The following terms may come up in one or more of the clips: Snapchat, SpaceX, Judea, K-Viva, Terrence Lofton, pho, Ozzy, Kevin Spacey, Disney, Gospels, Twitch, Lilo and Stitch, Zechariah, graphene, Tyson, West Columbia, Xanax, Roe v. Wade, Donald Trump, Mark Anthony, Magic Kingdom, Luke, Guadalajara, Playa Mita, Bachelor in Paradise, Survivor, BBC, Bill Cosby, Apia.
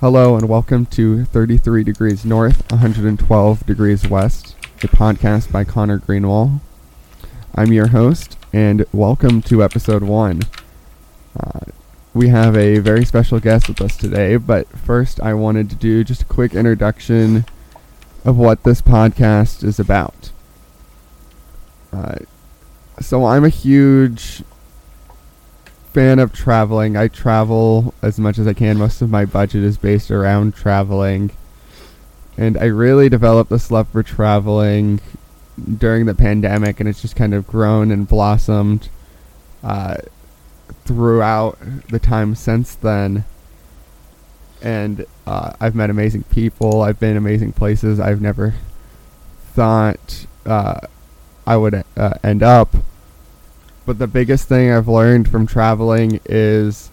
Hello and welcome to 33 Degrees North, 112 Degrees West, a podcast by Connor Greenwall. I'm your host, and welcome to episode 1. We have a very special guest with us today, but first I wanted to do just a quick introduction of what this podcast is about. So I'm a huge fan of traveling. I travel as much as I can. Most of my budget is based around traveling. And I really developed this love for traveling during the pandemic, and it's just kind of grown and blossomed throughout the time since then. And I've met amazing people. I've been amazing places I've never thought I would end up. But the biggest thing I've learned from traveling is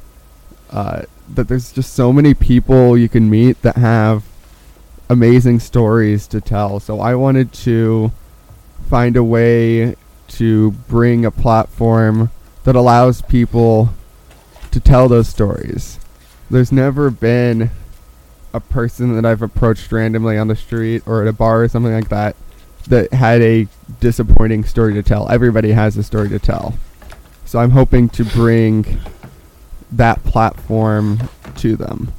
that there's just so many people you can meet that have amazing stories to tell. So I wanted to find a way to bring a platform that allows people to tell those stories. There's never been a person that I've approached randomly on the street or at a bar or something like that that had a disappointing story to tell. Everybody has a story to tell. So I'm hoping to bring that platform to them.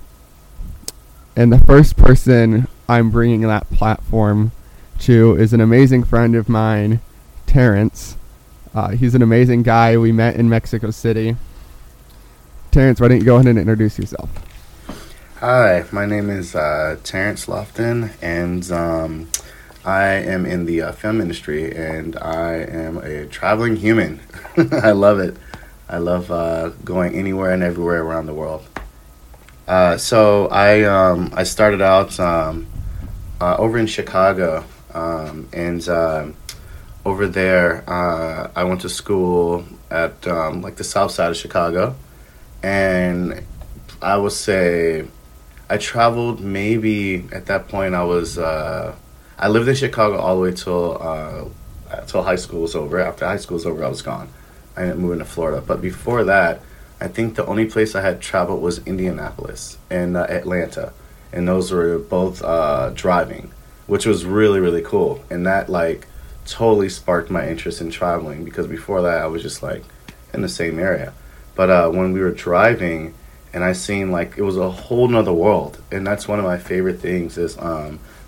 And the first person I'm bringing that platform to is an amazing friend of mine, Terrence. He's an amazing guy. We met in Mexico City. Terrence, why don't you go ahead and introduce yourself? Hi, my name is Terrence Lofton, and I am in the film industry, and I am a traveling human. I love it. I love going anywhere and everywhere around the world. So I started out over in Chicago, and over there I went to school at the south side of Chicago, and I would say I traveled maybe at that point I was I lived in Chicago all the way till high school was over. After high school was over, I was gone. I ended up moving to Florida, but before that, I think the only place I had traveled was Indianapolis and Atlanta, and those were both driving, which was really, really cool. And that totally sparked my interest in traveling, because before that I was just in the same area. But when we were driving, and I seen it was a whole nother world, and that's one of my favorite things is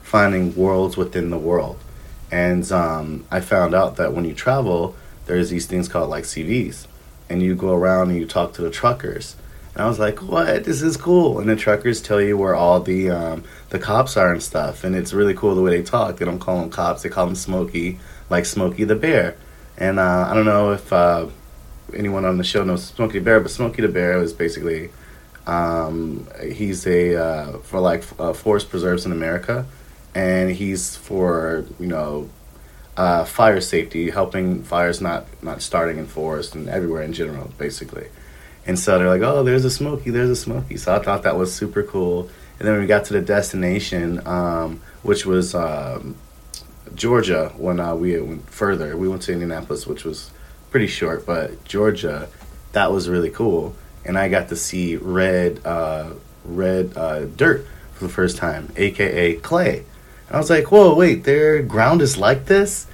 finding worlds within the world. And I found out that when you travel, there's these things called CVs. And you go around and you talk to the truckers. And I was like, what? This is cool. And the truckers tell you where all the cops are and stuff. And it's really cool the way they talk. They don't call them cops. They call them Smokey, like Smokey the Bear. And I don't know if anyone on the show knows Smokey the Bear, but Smokey the Bear is basically, he's for forest preserves in America. And he's for, fire safety, helping fires not starting in forests and everywhere in general, basically. And so they're like, oh, there's a Smokey. So I thought that was super cool. And then when we got to the destination, which was Georgia, when we went further. We went to Indianapolis, which was pretty short, but Georgia, that was really cool. And I got to see red dirt for the first time, a.k.a. clay. I was like, whoa, wait, their ground is like this?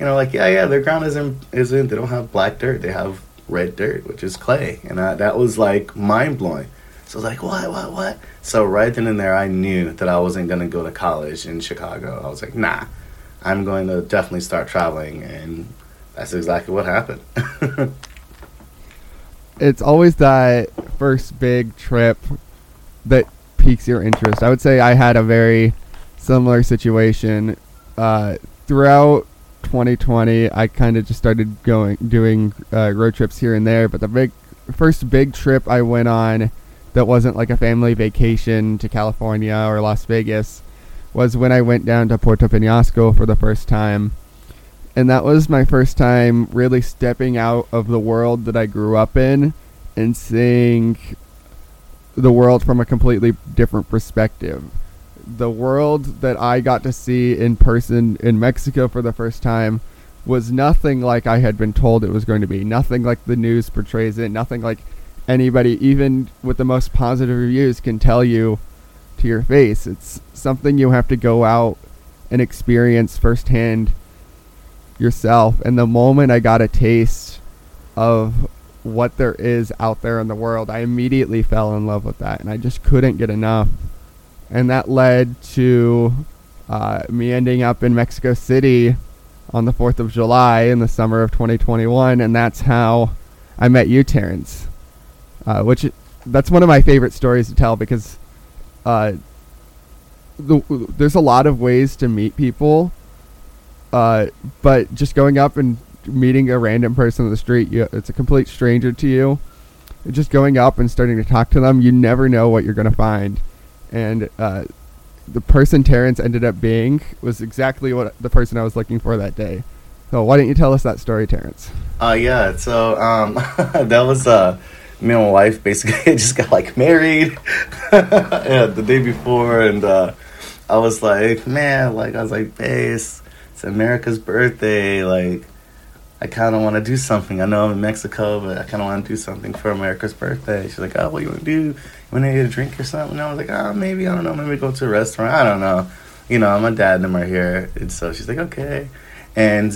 Yeah, their ground isn't, they don't have black dirt, they have red dirt, which is clay. And that was mind-blowing. So I was like, what? So right then and there, I knew that I wasn't going to go to college in Chicago. I was like, nah, I'm going to definitely start traveling. And that's exactly what happened. It's always that first big trip that piques your interest. I would say I had a very similar situation. Throughout 2020, I kind of just started doing road trips here and there, but the first big trip I went on that wasn't a family vacation to California or Las Vegas was when I went down to Puerto Peñasco for the first time. And that was my first time really stepping out of the world that I grew up in and seeing the world from a completely different perspective. The world that I got to see in person in Mexico for the first time was nothing like I had been told it was going to be. Nothing like the news portrays it. Nothing like anybody, even with the most positive reviews, can tell you to your face. It's something you have to go out and experience firsthand yourself. And the moment I got a taste of what there is out there in the world, I immediately fell in love with that, and I just couldn't get enough. And that led to me ending up in Mexico City on the 4th of July in the summer of 2021, and that's how I met you, Terrence. That's one of my favorite stories to tell, because there's a lot of ways to meet people, but just going up and meeting a random person on the street, it's a complete stranger to you, just going up and starting to talk to them, you never know what you're going to find. And the person Terrence ended up being was exactly what the person I was looking for that day. So why don't you tell us that story, Terrence? So that was me and my wife basically just got like married the day before, and I was like, man, like I was like, Bass, it's America's birthday, like I kind of want to do something. I know I'm in Mexico, but I kind of want to do something for America's birthday. She's like, oh, what do you want to do? You want to get a drink or something? And I was like, oh, maybe, I don't know, maybe go to a restaurant. I don't know. You know, my dad and them are here. And so she's like, okay. And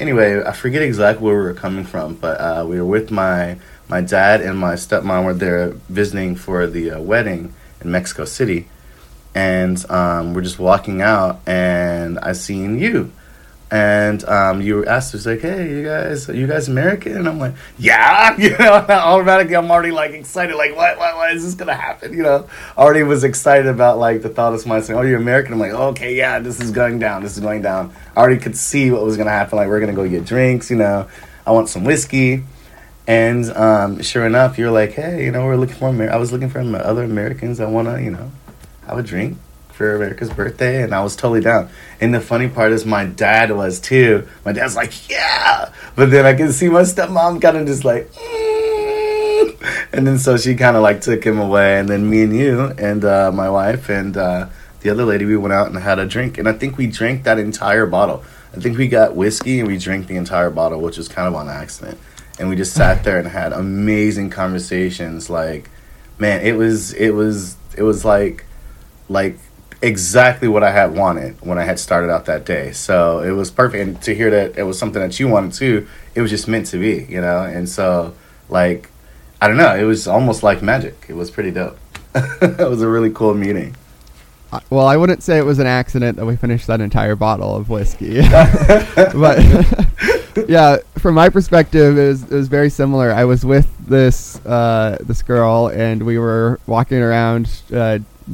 anyway, I forget exactly where we were coming from, but we were with my dad and my stepmom were there visiting for the wedding in Mexico City. And we're just walking out, and I seen you. And you asked us like, hey, you guys American? And I'm like, yeah, you know, automatically I'm already like excited, like what is this gonna happen? You know, I already was excited about like the thought of somebody saying, oh, you're American. I'm like, okay, yeah, this is going down. I already could see what was gonna happen, like we're gonna go get drinks, you know, I want some whiskey. And sure enough, you're like, hey, you know, I was looking for other Americans. I wanna, you know, have a drink for America's birthday. And I was totally down. And the funny part is my dad was too. My dad's like, yeah. But then I can see my stepmom kind of just like, and then so she kind of like took him away. And then me and you and my wife and the other lady, we went out and had a drink. And I think we drank that entire bottle. I think we got whiskey and we drank the entire bottle, which was kind of on accident. And we just sat there and had amazing conversations. Like, man, it was like exactly what I had wanted when I had started out that day. So it was perfect. And to hear that it was something that you wanted too, it was just meant to be, you know? And so, like, I don't know, it was almost like magic. It was pretty dope. It was a really cool meeting. Well, I wouldn't say it was an accident that we finished that entire bottle of whiskey. But yeah, from my perspective, it was very similar. I was with this girl, and we were walking around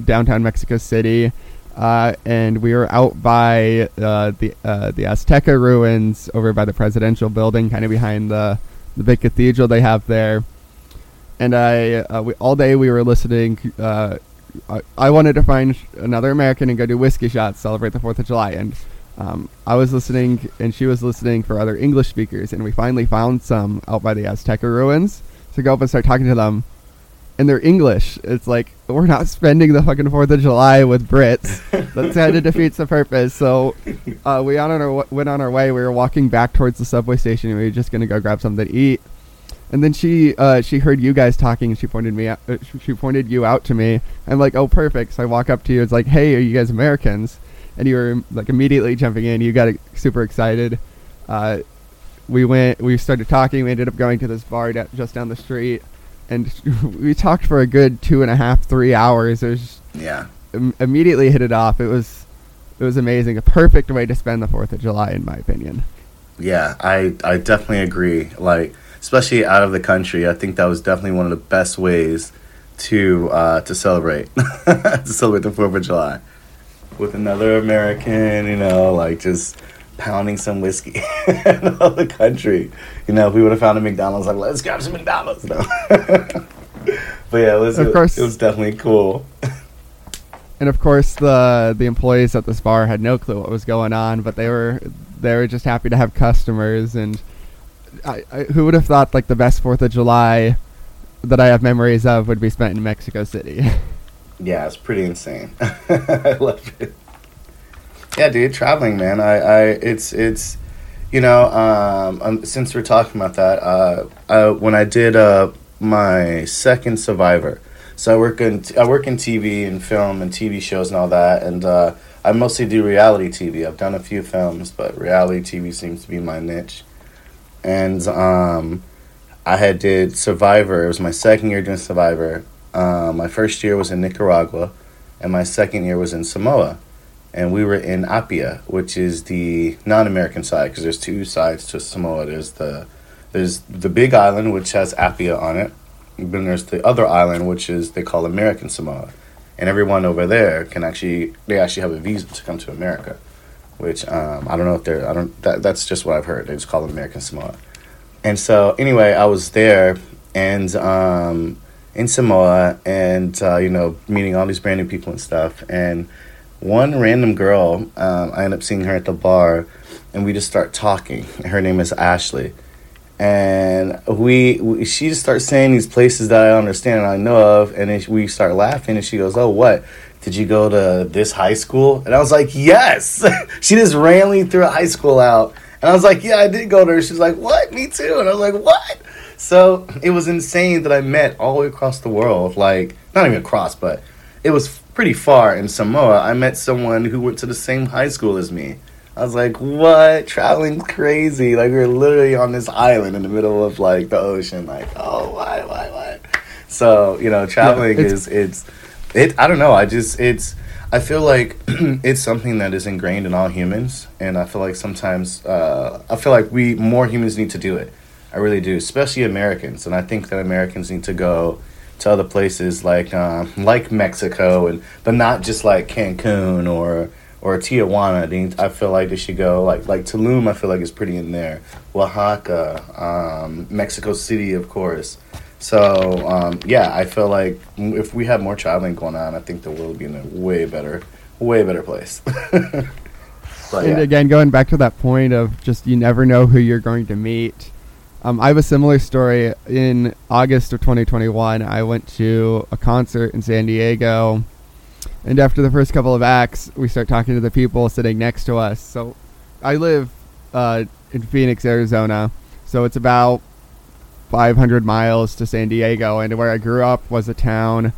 downtown Mexico City, and we were out by the Azteca ruins over by the presidential building, kind of behind the big cathedral they have there. And all day we were listening. I wanted to find another American and go do whiskey shots, celebrate the 4th of July. And I was listening, and she was listening for other English speakers, and we finally found some out by the Azteca ruins. So go up and start talking to them. And they're English. It's like, we're not spending the fucking 4th of July with Brits. That's how it defeats the purpose. So we went on our way. We were walking back towards the subway station, and we were just going to go grab something to eat. And then she heard you guys talking, and she pointed you out to me. I'm like, oh, perfect. So I walk up to you. It's like, hey, are you guys Americans? And you were like immediately jumping in. You got super excited. We started talking. We ended up going to this bar just down the street. And we talked for a good 2.5-3 hours. It was immediately hit it off. It was amazing. A perfect way to spend the 4th of July, in my opinion. Yeah, I definitely agree. Like, especially out of the country, I think that was definitely one of the best ways to celebrate the 4th of July with another American. You know, like just pounding some whiskey in all the country. You know, if we would have found a McDonald's, like, let's grab some McDonald's. No. But yeah, it was definitely cool. And of course, the employees at this bar had no clue what was going on, but they were just happy to have customers. And I who would have thought, like, the best 4th of July that I have memories of would be spent in Mexico City. Yeah, it's pretty insane. I love it. Yeah, dude, traveling, man. It's you know, since we're talking about that, when I did my second Survivor, So I work in TV and film and TV shows and all that, and I mostly do reality TV. I've done a few films, but reality TV seems to be my niche. And I had did Survivor. It was my second year doing Survivor. My first year was in Nicaragua, and my second year was in Samoa. And we were in Apia, which is the non-American side, because there's two sides to Samoa. There's the big island, which has Apia on it. And then there's the other island, which is they call American Samoa. And everyone over there they actually have a visa to come to America, which I don't know if they're, I don't, that's just what I've heard. They just call it American Samoa. And so anyway, I was there and in Samoa and, meeting all these brand new people and stuff. And one random girl, I end up seeing her at the bar and we just start talking. Her name is Ashley. And she just starts saying these places that I understand and I know of. And then we start laughing and she goes, "Oh, what? Did you go to this high school?" And I was like, "Yes." She just randomly threw a high school out. And I was like, "Yeah, I did go there." She's like, "What? Me too." And I was like, "What?" So it was insane that I met all the way across the world. Like, not even across, but it was pretty far in Samoa. I met someone who went to the same high school as me. I was like, "What? Traveling crazy." Like, we were literally on this island in the middle of, like, the ocean. Like, oh, why? So, traveling I don't know. I feel like it's something that is ingrained in all humans. And I feel like sometimes, I feel like more humans need to do it. I really do, especially Americans. And I think that Americans need to go to other places like Mexico, but not just like Cancun or Tijuana. I feel like they should go, like Tulum, I feel like it's pretty in there. Oaxaca, Mexico City, of course. So, I feel like if we have more traveling going on, I think the world would be in a way better place. But, and again, going back to that point of just you never know who you're going to meet. I have a similar story. In August of 2021, I went to a concert in San Diego. And after the first couple of acts, we start talking to the people sitting next to us. So I live in Phoenix, Arizona. So it's about 500 miles to San Diego. And where I grew up was a town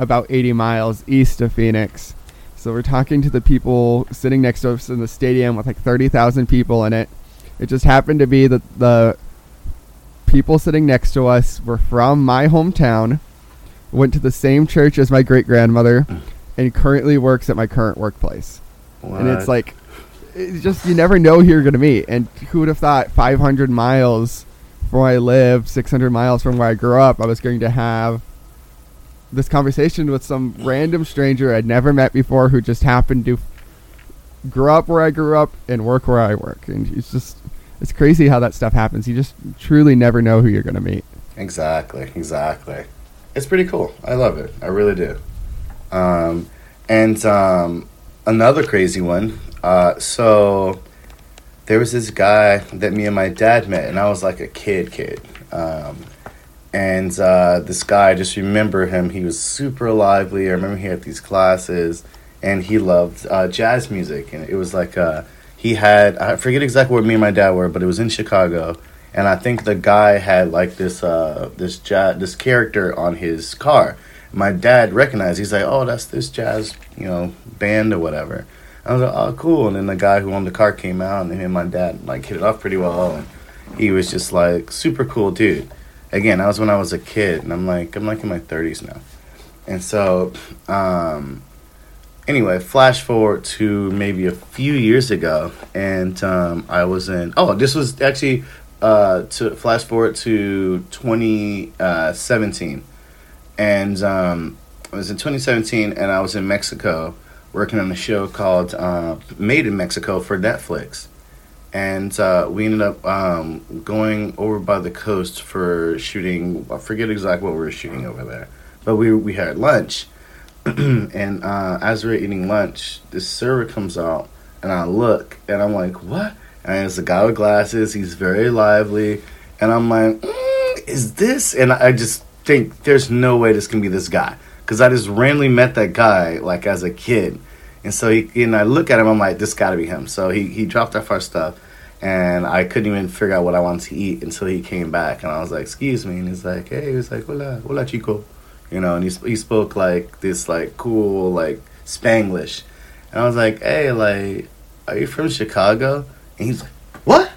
about 80 miles east of Phoenix. So we're talking to the people sitting next to us in the stadium with like 30,000 people in it. It just happened to be that the people sitting next to us were from my hometown, went to the same church as my great-grandmother, and currently works at my current workplace. What? And it's like, it's just, you never know who you're going to meet. And who would have thought 500 miles from where I live, 600 miles from where I grew up, I was going to have this conversation with some random stranger I'd never met before who just happened to grow up where I grew up and work where I work. And it's just, it's crazy how that stuff happens. You just truly never know who you're going to meet. Exactly. It's pretty cool. I love it. I really do. Another crazy one. So there was this guy that me and my dad met, and I was like a kid. This guy, I just remember him. He was super lively. I remember he had these classes, and he loved jazz music. And it was like I forget exactly where me and my dad were, but it was in Chicago. And I think the guy had like this character on his car. My dad recognized, he's like, "Oh, that's this jazz, band or whatever." I was like, "Oh, cool." And then the guy who owned the car came out, and him and my dad, like, hit it off pretty well. And he was just, like, super cool dude. Again, that was when I was a kid, and I'm in my 30s now. And so, anyway, flash forward to maybe a few years ago, and I was in, this was actually, to flash forward to 2017. And I was in 2017, and I was in Mexico working on a show called Made in Mexico for Netflix. And we ended up going over by the coast for shooting. I forget exactly what we were shooting over there. But we had lunch. And as we were eating lunch, this server comes out, and I look, and I'm like, "What?" And it's a guy with glasses. He's very lively. And I'm like, "Is this?" And I just think there's no way this can be this guy, because I just randomly met that guy like as a kid. And so I look at him, I'm like, this gotta be him. So he dropped off our stuff, and I couldn't even figure out what I wanted to eat until he came back, and I was like, "Excuse me," and he's like, "Hey," he was like, "Hola chico," you know, and he spoke like this like cool like Spanglish, and I was like, hey, like, are you from Chicago? And he's like, what?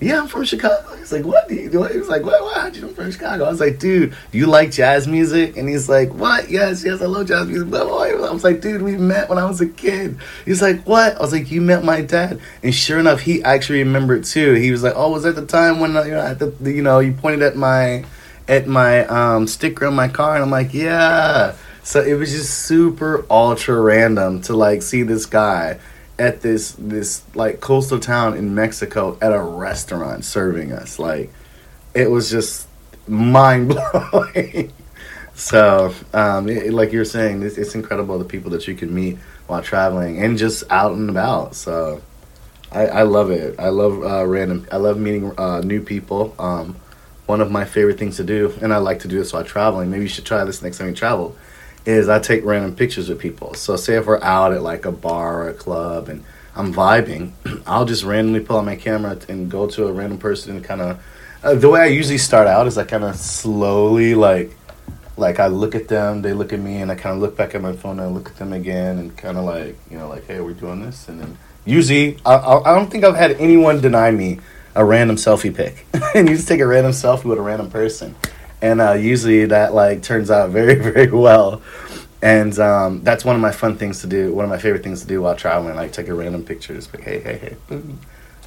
Yeah, I'm from Chicago. He's like, what? He was like, what? How'd you know I'm from Chicago? I was like, dude, you like jazz music? And he's like, what? Yes, I love jazz music. Blah, blah, blah. I was like, dude, we met when I was a kid. He's like, what? I was like, you met my dad. And sure enough, he actually remembered too. He was like, oh, was that the time when you pointed at my sticker on my car? And I'm like, yeah. So it was just super ultra random to like see this guy at this like coastal town in Mexico at a restaurant serving us. Like, it was just mind blowing. So like you're saying, it's incredible the people that you can meet while traveling and just out and about. So I love it. I love meeting new people. One of my favorite things to do, and I like to do this while traveling. Maybe you should try this next time you travel. Is I take random pictures with people. So say if we're out at like a bar or a club and I'm vibing, I'll just randomly pull out my camera and go to a random person and kind of... the way I usually start out is I kind of slowly like I look at them, they look at me, and I kind of look back at my phone and I look at them again and kind of like, you know, like, hey, we're doing this. And then usually, I don't think I've had anyone deny me a random selfie pic. And you just take a random selfie with a random person. And usually that like turns out very, very well. And that's one of my fun things to do, one of my favorite things to do while traveling, like take a random picture, just like, hey, boom.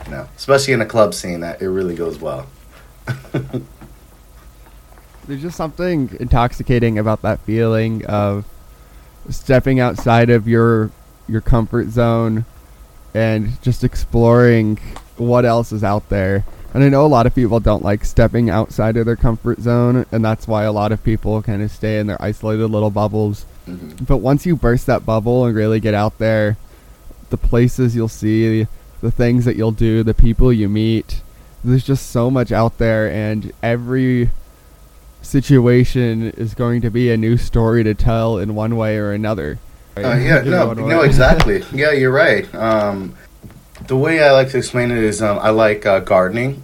You know, especially in a club scene, that it really goes well. There's just something intoxicating about that feeling of stepping outside of your comfort zone and just exploring what else is out there. And I know a lot of people don't like stepping outside of their comfort zone, and that's why a lot of people kind of stay in their isolated little bubbles. Mm-hmm. But once you burst that bubble and really get out there, the places you'll see, the things that you'll do, the people you meet, there's just so much out there, and every situation is going to be a new story to tell in one way or another. Yeah, no, exactly. Yeah, you're right. The way I like to explain it is I like gardening.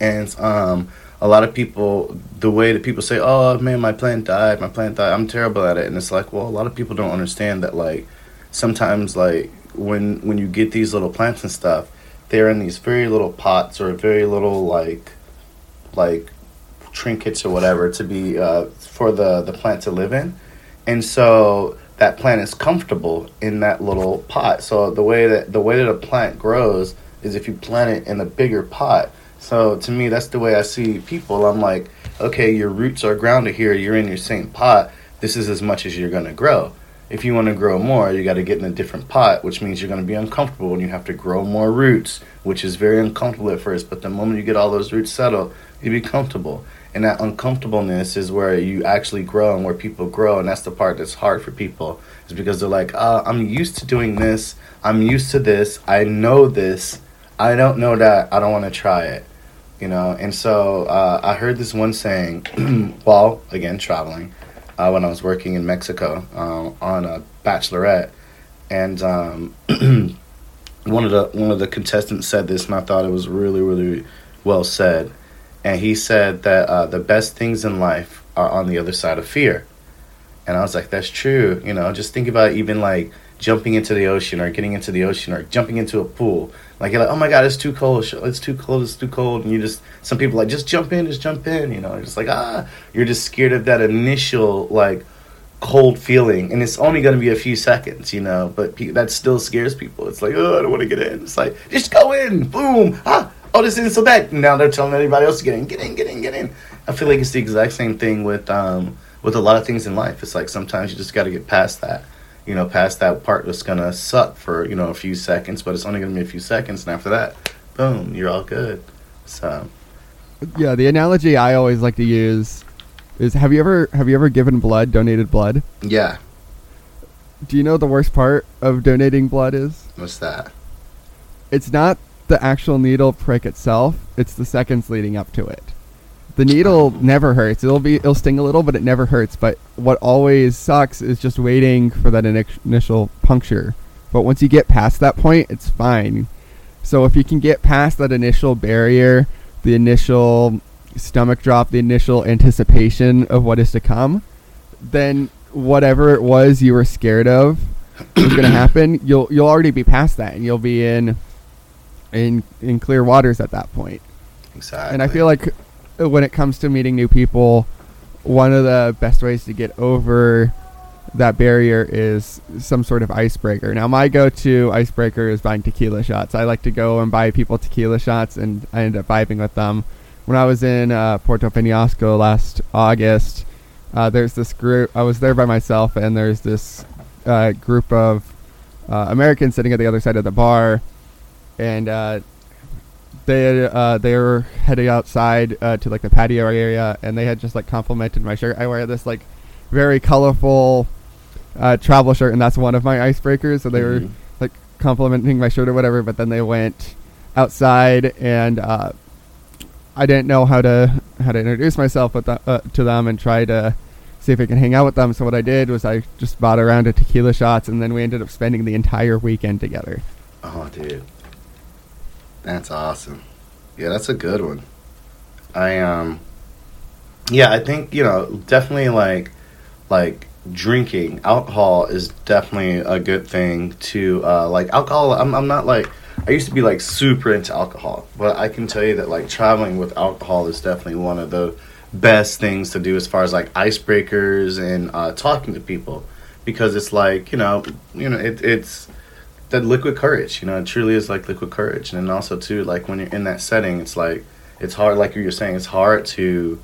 And a lot of people, the way that people say, oh, man, my plant died, I'm terrible at it. And it's like, well, a lot of people don't understand that, like, sometimes, like, when you get these little plants and stuff, they're in these very little pots or very little, like trinkets or whatever to be for the plant to live in. And so... that plant is comfortable in that little pot. So the way that a plant grows is if you plant it in a bigger pot. So to me, that's the way I see people. I'm like, okay, your roots are grounded here. You're in your same pot. This is as much as you're going to grow. If you want to grow more, you got to get in a different pot, which means you're going to be uncomfortable and you have to grow more roots, which is very uncomfortable at first. But the moment you get all those roots settled, you be comfortable. And that uncomfortableness is where you actually grow and where people grow. And that's the part that's hard for people, is because they're like, I'm used to doing this. I'm used to this. I know this. I don't know that. I don't want to try it, you know. And so I heard this one saying while, again, traveling when I was working in Mexico on a Bachelorette. And one of the contestants said this, and I thought it was really, really well said. And he said that the best things in life are on the other side of fear. And I was like, that's true. You know, just think about even like jumping into the ocean or getting into the ocean or jumping into a pool. Like, you're like, oh my God, it's too cold. And you just, some people like, just jump in. You know, you're just like, you're just scared of that initial like cold feeling. And it's only going to be a few seconds, you know, but that still scares people. It's like, oh, I don't want to get in. It's like, just go in, boom, oh, this isn't so bad. Now they're telling everybody else to get in. I feel like it's the exact same thing with a lot of things in life. It's like sometimes you just got to get past that, you know, past that part that's going to suck for, you know, a few seconds, but it's only going to be a few seconds. And after that, boom, you're all good. So, yeah, the analogy I always like to use is, have you ever given blood, donated blood? Yeah. Do you know the worst part of donating blood is? What's that? It's not the actual needle prick itself, it's the seconds leading up to it. The needle never hurts. It'll sting a little, but it never hurts. But what always sucks is just waiting for that initial puncture. But once you get past that point, it's fine. So if you can get past that initial barrier, the initial stomach drop, the initial anticipation of what is to come, then whatever it was you were scared of was going to happen, you'll already be past that, and you'll be in clear waters at that point. Exactly. And I feel like when it comes to meeting new people, one of the best ways to get over that barrier is some sort of icebreaker. Now, my go-to icebreaker is buying tequila shots. I like to go and buy people tequila shots, and I end up vibing with them. When I was in Puerto Peñasco last August, there's this group. I was there by myself, and there's this group of Americans sitting at the other side of the bar, and they were heading outside to like the patio area, and they had just like complimented my shirt. I wear this like very colorful travel shirt, and that's one of my icebreakers. So they were like complimenting my shirt or whatever, but then they went outside, and I didn't know how to introduce myself with to them and try to see if I can hang out with them. So what I did was I just bought a round of tequila shots, and then we ended up spending the entire weekend together. Oh, dude, that's awesome. Yeah, that's a good one. I think, you know, definitely like drinking alcohol is definitely a good thing to like alcohol. I'm not like, I used to be like super into alcohol, but I can tell you that like traveling with alcohol is definitely one of the best things to do as far as like icebreakers and talking to people, because it's like, you know, it's that liquid courage, you know, it truly is like liquid courage. And then also too, like when you're in that setting, it's like, it's hard, like you were saying, it's hard to,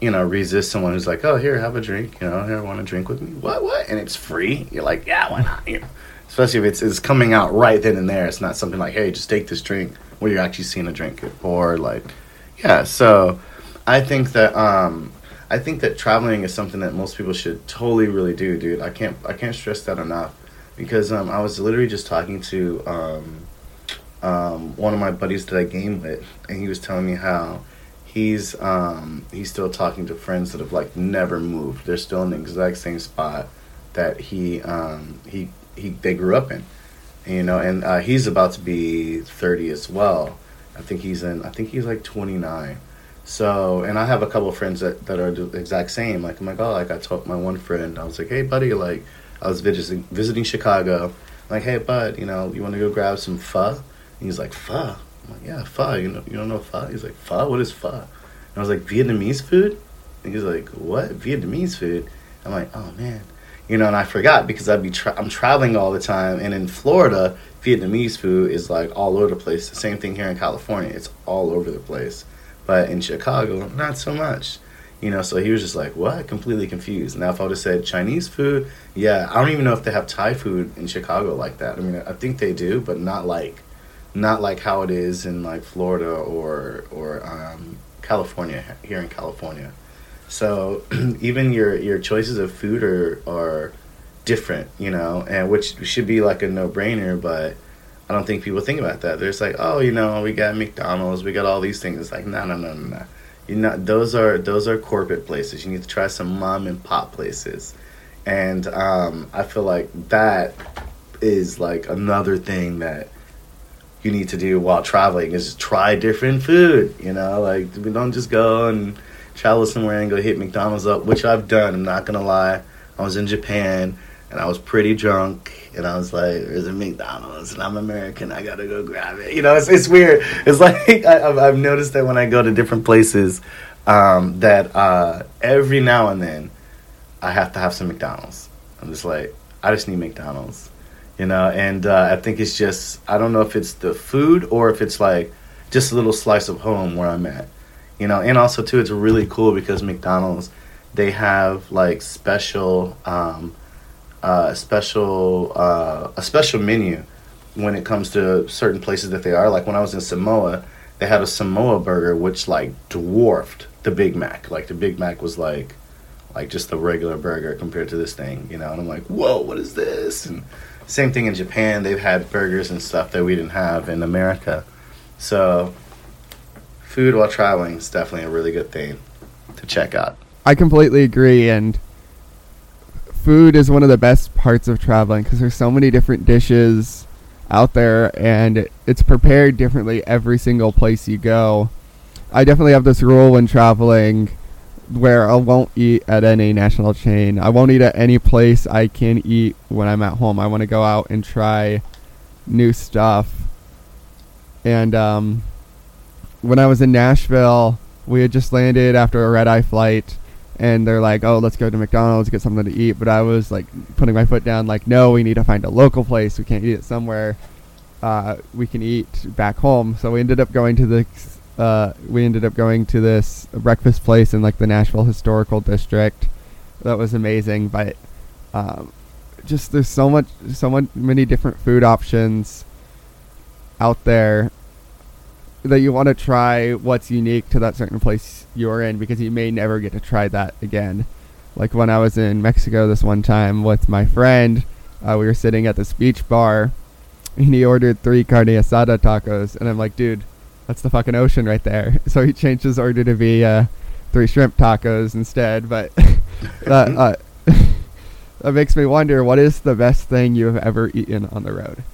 you know, resist someone who's like, oh, here, have a drink, you know, here, want to drink with me? What? And it's free. You're like, yeah, why not? You know, especially if it's coming out right then and there. It's not something like, hey, just take this drink, where you're actually seeing a drink it. Or like, yeah. So I think that traveling is something that most people should totally really do, dude. I can't stress that enough, because I was literally just talking to one of my buddies that I game with, and he was telling me how he's still talking to friends that have like never moved. They're still in the exact same spot that they grew up in, you know. And he's about to be 30 as well. I think he's like 29. So, and I have a couple of friends that are the exact same. Like, I'm like, oh, like I told my one friend, I was like, hey buddy, like I was visiting Chicago. I'm like, hey bud, you know, you want to go grab some pho? And he's like, pho? I'm like, yeah, pho, you know, you don't know pho? He's like, pho, what is pho? And I was like, Vietnamese food? And he's like, what, Vietnamese food? I'm like, oh man, you know, and I forgot, because I'm traveling all the time, and in Florida, Vietnamese food is like all over the place. The same thing here in California, it's all over the place, but in Chicago, not so much, you know. So he was just like, what, completely confused. Now if I would have said Chinese food, yeah, I don't even know if they have Thai food in Chicago like that. I mean, I think they do, but not like how it is in like Florida or California, here in California. So even your choices of food are different, you know, and which should be like a no-brainer, but I don't think people think about that. They're just like, oh, you know, we got McDonald's, we got all these things. It's like, no. You're not, those are corporate places. You need to try some mom and pop places. And I feel like that is like another thing that you need to do while traveling, is just try different food, you know. Like, we don't just go and travel somewhere and go hit McDonald's up, which I've done, I'm not gonna lie. I was in Japan and I was pretty drunk, and I was like, there's a McDonald's and I'm American, I gotta go grab it, you know. It's weird. It's like I've noticed that when I go to different places, that every now and then I have to have some McDonald's. I'm just like, I just need McDonald's. You know, and I think it's just, I don't know if it's the food or if it's like just a little slice of home where I'm at, you know. And also too, it's really cool because McDonald's, they have like a special menu when it comes to certain places that they are. Like when I was in Samoa, they had a Samoa burger, which like dwarfed the Big Mac. Like the Big Mac was like just the regular burger compared to this thing, you know. And I'm like, whoa, what is this? And same thing in Japan. They've had burgers and stuff that we didn't have in America. So food while traveling is definitely a really good thing to check out. I completely agree. And food is one of the best parts of traveling, because there's so many different dishes out there, and it's prepared differently every single place you go. I definitely have this rule when traveling where I won't eat at any national chain. I won't eat at any place I can eat when I'm at home. I want to go out and try new stuff. And when I was in Nashville, we had just landed after a red-eye flight, and they're like, oh, let's go to McDonald's, get something to eat. But I was like putting my foot down, like, no, we need to find a local place. We can't eat it somewhere we can eat back home. So we ended up going to the this breakfast place in like the Nashville Historical District. That was amazing. But just there's so many different food options out there that you want to try what's unique to that certain place you're in, because you may never get to try that again. Like when I was in Mexico this one time with my friend, we were sitting at this beach bar and he ordered 3 carne asada tacos, and I'm like, dude, that's the fucking ocean right there. So he changed his order to be 3 shrimp tacos instead. But that makes me wonder, what is the best thing you have ever eaten on the road?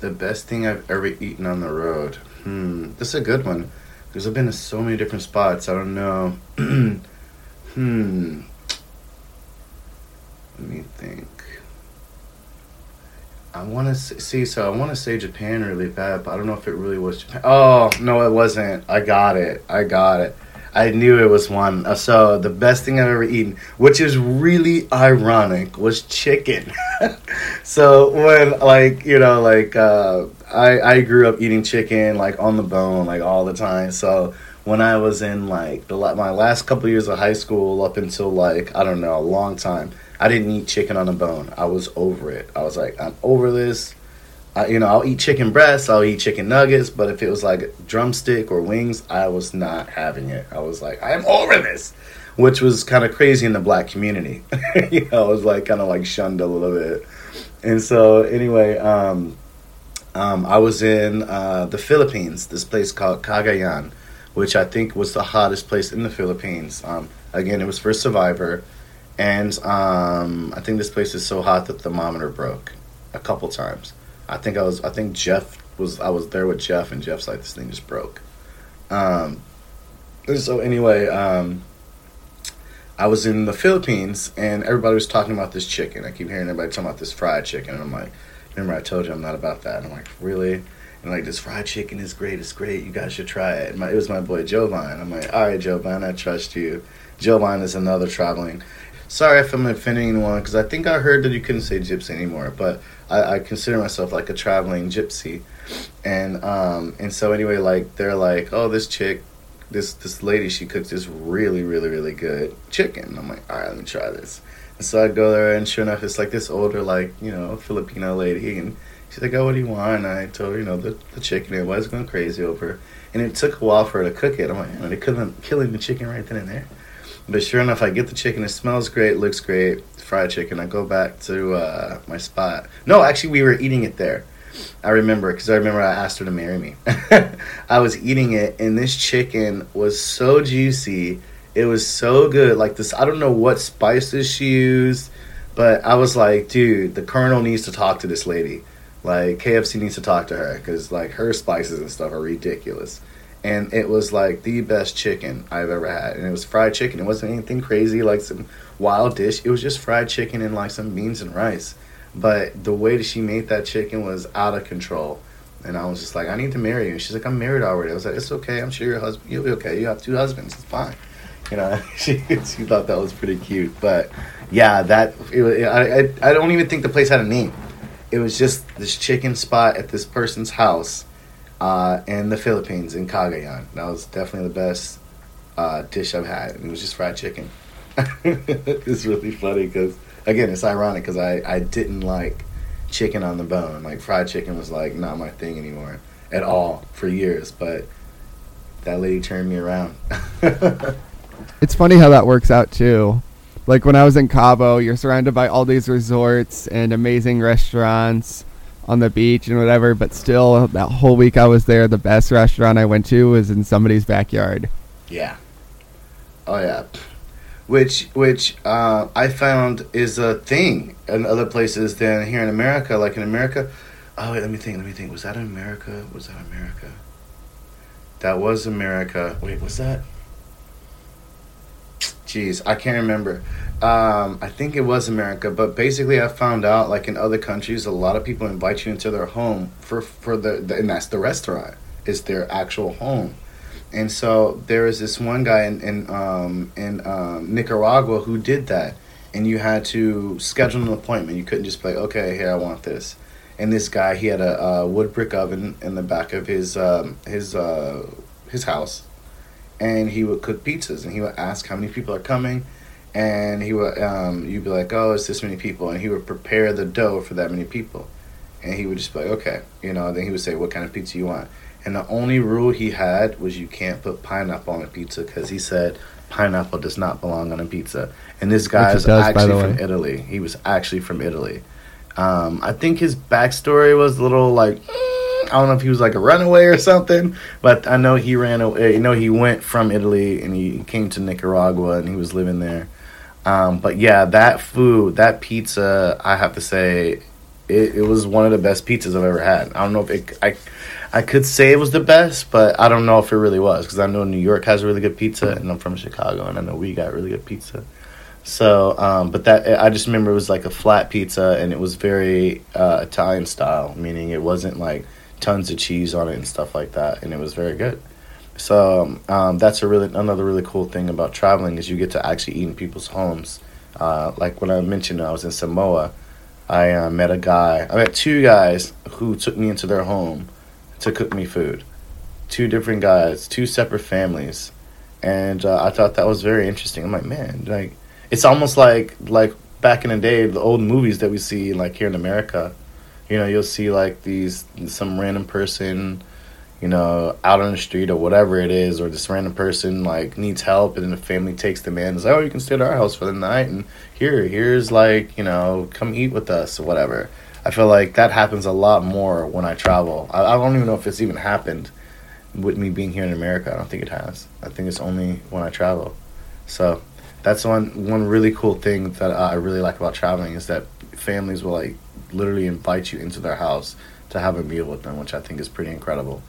The best thing I've ever eaten on the road. This is a good one, because I've been to so many different spots. I don't know. Let me think. I want to say Japan really bad, but I don't know if it really was Japan. Oh, no, it wasn't. I got it. I knew it was one. So the best thing I've ever eaten, which is really ironic, was chicken. So when, I grew up eating chicken, like, on the bone, like, all the time. So when I was in, like, my last couple years of high school up until, like, I don't know, a long time, I didn't eat chicken on the bone. I was over it. I was like, I'm over this. I'll eat chicken breasts. I'll eat chicken nuggets. But if it was like drumstick or wings, I was not having it. I was like, I'm over this, which was kind of crazy in the black community. I was like kind of like shunned a little bit. And so anyway, I was in the Philippines, this place called Cagayan, which I think was the hottest place in the Philippines. Again, it was for Survivor. And I think this place is so hot the thermometer broke a couple times. I was there with Jeff, and Jeff's like, this thing just broke. So anyway, I was in the Philippines, and everybody was talking about this chicken. I keep hearing everybody talking about this fried chicken, and I'm like, remember I told you I'm not about that. And I'm like, really? And like, this fried chicken is great. It's great. You guys should try it. It was my boy Jovin. I'm like, all right, Jovin, I trust you. Jovin is another traveling. Sorry if I'm offending anyone, because I think I heard that you couldn't say gypsy anymore, but I consider myself like a traveling gypsy. And so anyway, like, they're like, oh, this chick, this lady, she cooks this really, really, really good chicken. And I'm like, all right, let me try this. And so I go there, and sure enough, it's like this older, like, Filipino lady. And she's like, oh, what do you want? And I told her, the chicken. It was going crazy over. And it took a while for her to cook it. I'm like, man, they're killing the chicken right then and there. But sure enough, I get the chicken. It smells great, looks great, fried chicken. I go back to my spot. No, actually, we were eating it there. I remember, because I remember I asked her to marry me. I was eating it, and this chicken was so juicy. It was so good. Like this, I don't know what spices she used, but I was like, dude, the Colonel needs to talk to this lady. Like, KFC needs to talk to her, because, like, her spices and stuff are ridiculous. And it was, like, the best chicken I've ever had. And it was fried chicken. It wasn't anything crazy, like some wild dish. It was just fried chicken and, like, some beans and rice. But the way that she made that chicken was out of control. And I was just like, I need to marry you. And she's like, I'm married already. I was like, it's okay. I'm sure your husband, you'll be okay. You have 2 husbands. It's fine. She thought that was pretty cute. But, yeah, I don't even think the place had a name. It was just this chicken spot at this person's house. In the Philippines, in Cagayan. That was definitely the best dish I've had. And it was just fried chicken. It's really funny because, again, it's ironic because I didn't like chicken on the bone. Like, fried chicken was, like, not my thing anymore at all for years. But that lady turned me around. It's funny how that works out, too. Like, when I was in Cabo, you're surrounded by all these resorts and amazing restaurants on the beach and whatever, but still that whole week I was there, the best restaurant I went to was in somebody's backyard. Yeah. Oh yeah. Which I found is a thing in other places than here in America. Like in America, oh wait, let me think. Was that America? That was America. Wait, was that? Jeez, I can't remember. I think it was America, but basically I found out, like, in other countries, a lot of people invite you into their home for the and that's the restaurant. It's their actual home. And so there is this one guy in Nicaragua who did that, and you had to schedule an appointment. You couldn't just be like, okay, here, I want this. And this guy, he had a wood brick oven in the back of his house, and he would cook pizzas, and he would ask how many people are coming, and he would you'd be like, oh, it's this many people, and he would prepare the dough for that many people, and he would just be like, okay, you know. Then he would say, what kind of pizza you want? And the only rule he had was you can't put pineapple on a pizza, because he said pineapple does not belong on a pizza. And this guy is actually from Italy. He was actually from Italy. I think his backstory was a little like, I don't know if he was like a runaway or something, but I know he ran away. You know, he went from Italy and he came to Nicaragua and he was living there. But yeah, that food, that pizza, I have to say, it was one of the best pizzas I've ever had. I don't know if I could say it was the best, but I don't know if it really was, because I know New York has really good pizza, and I'm from Chicago, and I know we got really good pizza. So, but that, I just remember it was like a flat pizza, and it was very Italian style, meaning it wasn't like tons of cheese on it and stuff like that, and it was very good. So that's another really cool thing about traveling, is you get to actually eat in people's homes. Like when I mentioned I was in Samoa, I met two guys who took me into their home to cook me food. Two different guys, two separate families. And I thought that was very interesting. I'm like, man, like, it's almost like back in the day, the old movies that we see, like, here in America, you know, you'll see, like, some random person, you know, out on the street or whatever it is, or this random person, like, needs help, and then the family takes them in and says, oh, you can stay at our house for the night, and here's, like, you know, come eat with us or whatever. I feel like that happens a lot more when I travel. I don't even know if it's even happened with me being here in America. I don't think it has. I think it's only when I travel. So that's one really cool thing that I really like about traveling, is that families will, like, literally invite you into their house to have a meal with them, which I think is pretty incredible.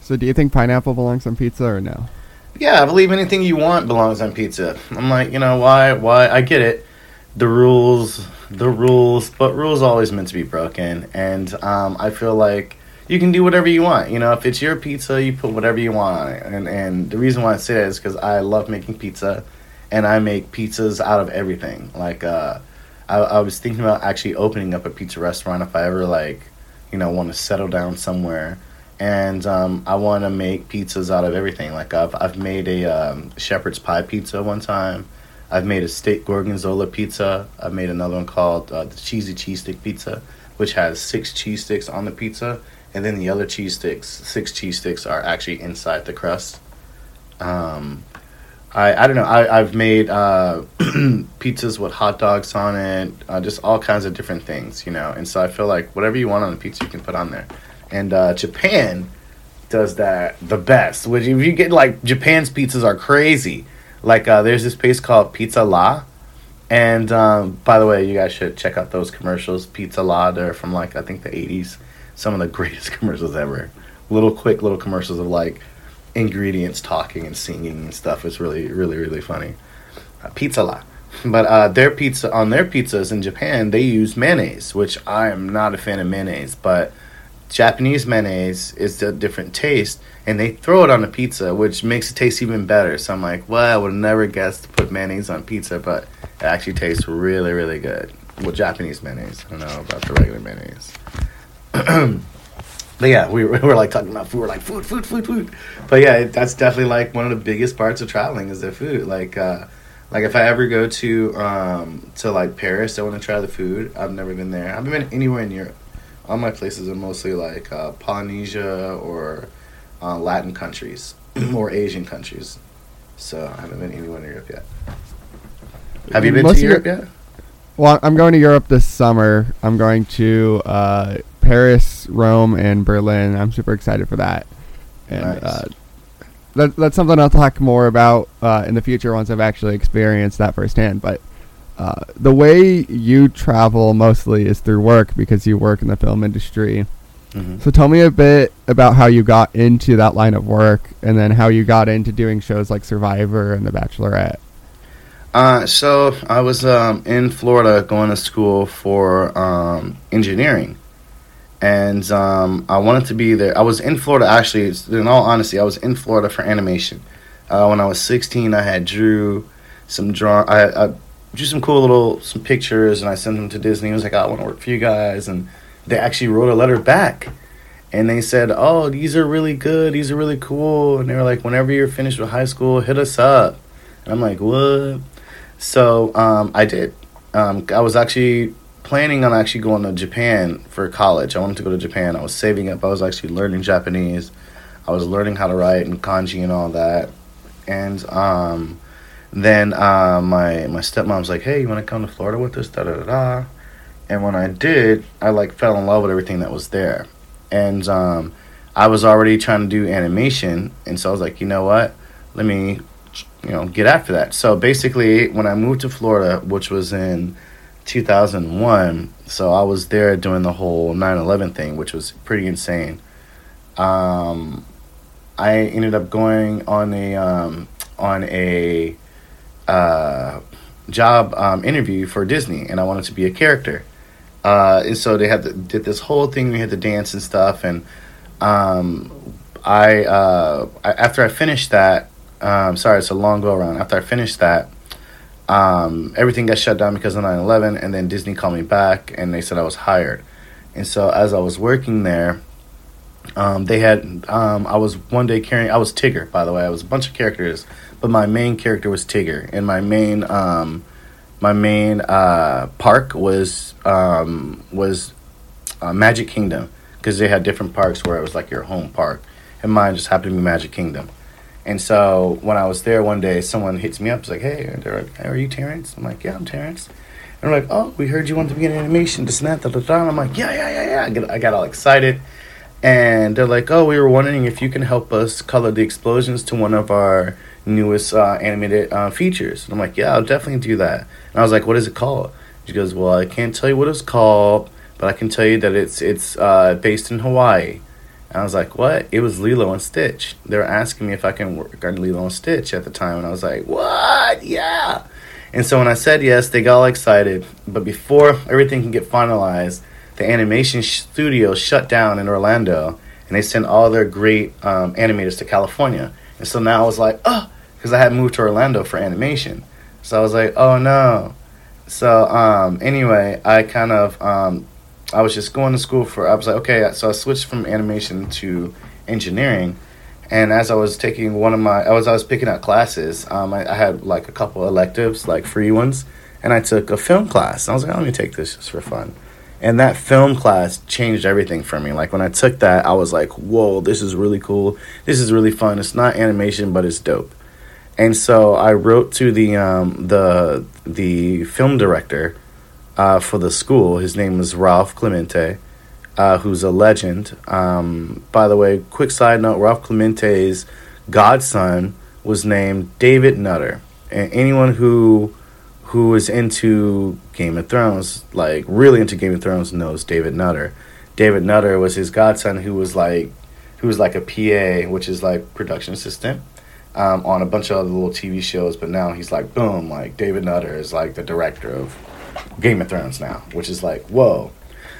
So do you think pineapple belongs on pizza or no? Yeah, I believe anything you want belongs on pizza. I'm like, you know, why? I get it. The rules, but rules are always meant to be broken, and I feel like you can do whatever you want. You know, if it's your pizza, you put whatever you want on it, and the reason why I say that is because I love making pizza, and I make pizzas out of everything. Like, I was thinking about actually opening up a pizza restaurant if I ever, like, you know, want to settle down somewhere, and I want to make pizzas out of everything. Like, I've made a shepherd's pie pizza one time. I've made a steak gorgonzola pizza. I've made another one called the cheesy cheese stick pizza, which has 6 cheese sticks on the pizza. And then the other 6 cheese sticks are actually inside the crust. I don't know. I've made pizzas with hot dogs on it, just all kinds of different things, you know. And so I feel like whatever you want on a pizza, you can put on there. And Japan does that the best. Which, if you get, like, Japan's pizzas are crazy. Like, there's this place called Pizza La. And, by the way, you guys should check out those commercials. Pizza La, they're from, like, I think the 80s. Some of the greatest commercials ever. Little commercials of, like, ingredients talking and singing and stuff. It's really, really, really funny. Pizza La. But on their pizzas in Japan, they use mayonnaise, which I am not a fan of mayonnaise. But Japanese mayonnaise is a different taste, and they throw it on the pizza, which makes it taste even better. So I'm like, well, I would never guess to put mayonnaise on pizza, but it actually tastes really, really good. Well, Japanese mayonnaise. I don't know about the regular mayonnaise. But yeah, we were like talking about food. We're like, food. But yeah, that's definitely, like, one of the biggest parts of traveling is their food. Like if I ever go to like Paris, I want to try the food. I've never been there. I haven't been anywhere in Europe. All my places are mostly, like, Polynesia or Latin countries or Asian countries. So I haven't been anywhere in Europe yet. Have you been to Europe yet? Well, I'm going to Europe this summer. I'm going to Paris, Rome, and Berlin. I'm super excited for that. And nice. That's something I'll talk more about in the future once I've actually experienced that firsthand. But the way you travel mostly is through work, because you work in the film industry. Mm-hmm. So tell me a bit about how you got into that line of work and then how you got into doing shows like Survivor and The Bachelorette. So I was in Florida going to school for engineering. And I wanted to be there. I was in Florida, actually, in all honesty, I was in Florida for animation. When I was 16, I had drew some cool little pictures, and I sent them to Disney. I was like, I want to work for you guys. And they actually wrote a letter back. And they said, oh, these are really good. These are really cool. And they were like, whenever you're finished with high school, hit us up. And I'm like, what? So I did. I was actually planning on actually going to Japan for college. I wanted to go to Japan. I was saving up. I was actually learning Japanese. I was learning how to write and kanji and all that. And then my stepmom's like, hey, you want to come to Florida with us? Da-da-da-da. And when I did, I, fell in love with everything that was there. And I was already trying to do animation, and so I was like, you know what? Let me, get after that. So basically, when I moved to Florida, which was in 2001, so I was there doing the whole 9/11 thing, which was pretty insane. I ended up going on a job interview for Disney, and I wanted to be a character. And so they did this whole thing. We had to dance and stuff. And after I finished that, sorry, it's a long go around. After I finished that, everything got shut down because of 9/11, and then Disney called me back, and they said I was hired. And so as I was working there, I was Tigger, by the way. I was a bunch of characters, but my main character was Tigger, and my main park was Magic Kingdom, because they had different parks where it was like your home park, and mine just happened to be Magic Kingdom. And so when I was there one day, someone hits me up. It's like, hey, they're like, are you Terrence? I'm like, yeah, I'm Terrence. And they're like, oh, we heard you wanted to be in animation, this and that, da, da, da. And I'm like, yeah. I got all excited. And they're like, oh, we were wondering if you can help us color the explosions to one of our newest animated features. And I'm like, yeah, I'll definitely do that. And I was like, what is it called? She goes, well, I can't tell you what it's called, but I can tell you that it's based in Hawaii. And I was like, what? It was Lilo and Stitch. They were asking me if I can work on Lilo and Stitch at the time. And I was like, what? Yeah. And so when I said yes, they got all excited. But before everything can get finalized, the animation studio shut down in Orlando, and they sent all their great animators to California. And so now I was like, oh, because I had moved to Orlando for animation. So I was like, oh, no. So anyway, I was just going to school I was like, okay, so I switched from animation to engineering. And as I was taking I was picking out classes, I had a couple electives, free ones. And I took a film class. I was like, oh, let me take this just for fun. And that film class changed everything for me. When I took that, I was like, whoa, this is really cool. This is really fun. It's not animation, but it's dope. And so I wrote to the film director for the school. His name was Ralph Clemente, who's a legend. By the way, quick side note, Ralph Clemente's godson was named David Nutter. And anyone who is into Game of Thrones, really into Game of Thrones, knows David Nutter. David Nutter was his godson, who was a PA, which is production assistant, on a bunch of other little TV shows. But now he's boom, David Nutter is the director of Game of Thrones now, which is whoa.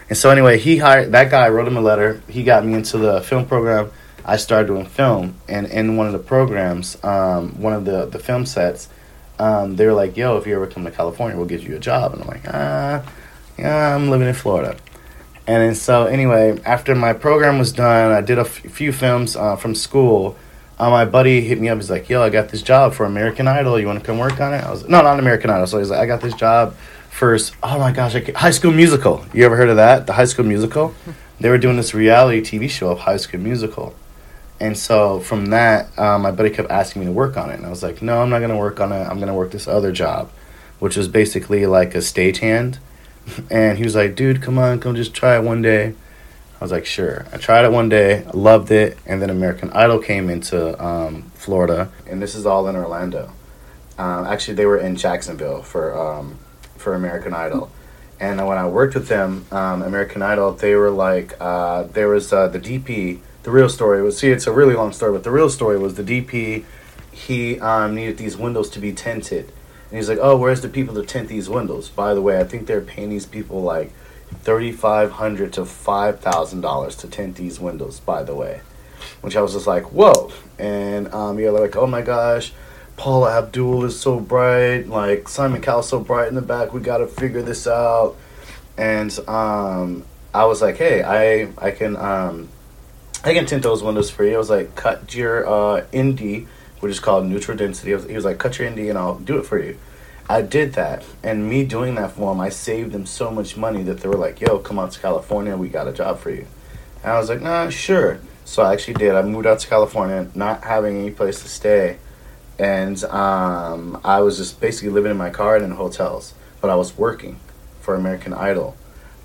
And so anyway, he hired that guy, wrote him a letter. He got me into the film program. I started doing film, and in one of the programs, one of the film sets. They were like, yo, if you ever come to California, we'll get you a job. And I'm like, yeah, I'm living in Florida. And so anyway, after my program was done, I did a few films from school. My buddy hit me up. He's like, yo, I got this job for American Idol. You want to come work on it? I was like, no, not American Idol. So he's like, I got this job first. Oh, my gosh. High School Musical. You ever heard of that? The High School Musical? They were doing this reality TV show of High School Musical. And so from that, my buddy kept asking me to work on it. And I was like, no, I'm not going to work on it. I'm going to work this other job, which was basically a stagehand. And he was like, dude, come just try it one day. I was like, sure. I tried it one day. I loved it. And then American Idol came into Florida. And this is all in Orlando. Actually, they were in Jacksonville for American Idol. And when I worked with them, American Idol, they were like, there was the DP, the real story was, see, it's a really long story, but the real story was the DP, he needed these windows to be tinted. And he's like, oh, where's the people to tint these windows? By the way, I think they're paying these people like $3,500 to $5,000 to tint these windows, by the way. Which I was just like, whoa. And you're like, oh my gosh, Paula Abdul is so bright, like Simon Cowell's so bright in the back, we gotta figure this out. And I was like, hey, I can tint those windows for you. I was like, cut your indie, which is called neutral density. He was like, cut your indie and I'll do it for you. I did that, and me doing that for them, I saved them so much money that they were like, yo, come out to California, we got a job for you. And I was like, nah, sure. So I actually did. I moved out to California, not having any place to stay. And I was just basically living in my car and in hotels. But I was working for American Idol.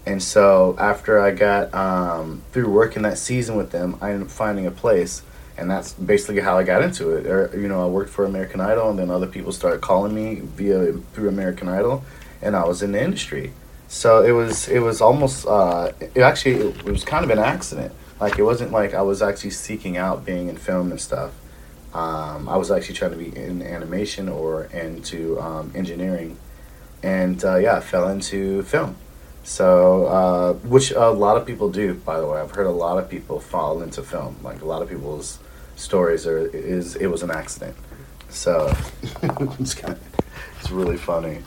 And so after I got through working that season with them, I ended up finding a place. And that's basically how I got into it. Or, you know, I worked for American Idol, and then other people started calling me through American Idol. And I was in the industry. So it was almost, it was kind of an accident. Like, it wasn't like I was actually seeking out being in film and stuff. I was actually trying to be in animation or into engineering. And, yeah, I fell into film. So, which a lot of people do, by the way. I've heard a lot of people fall into film. Like, a lot of people's stories is it was an accident. So, it's really funny.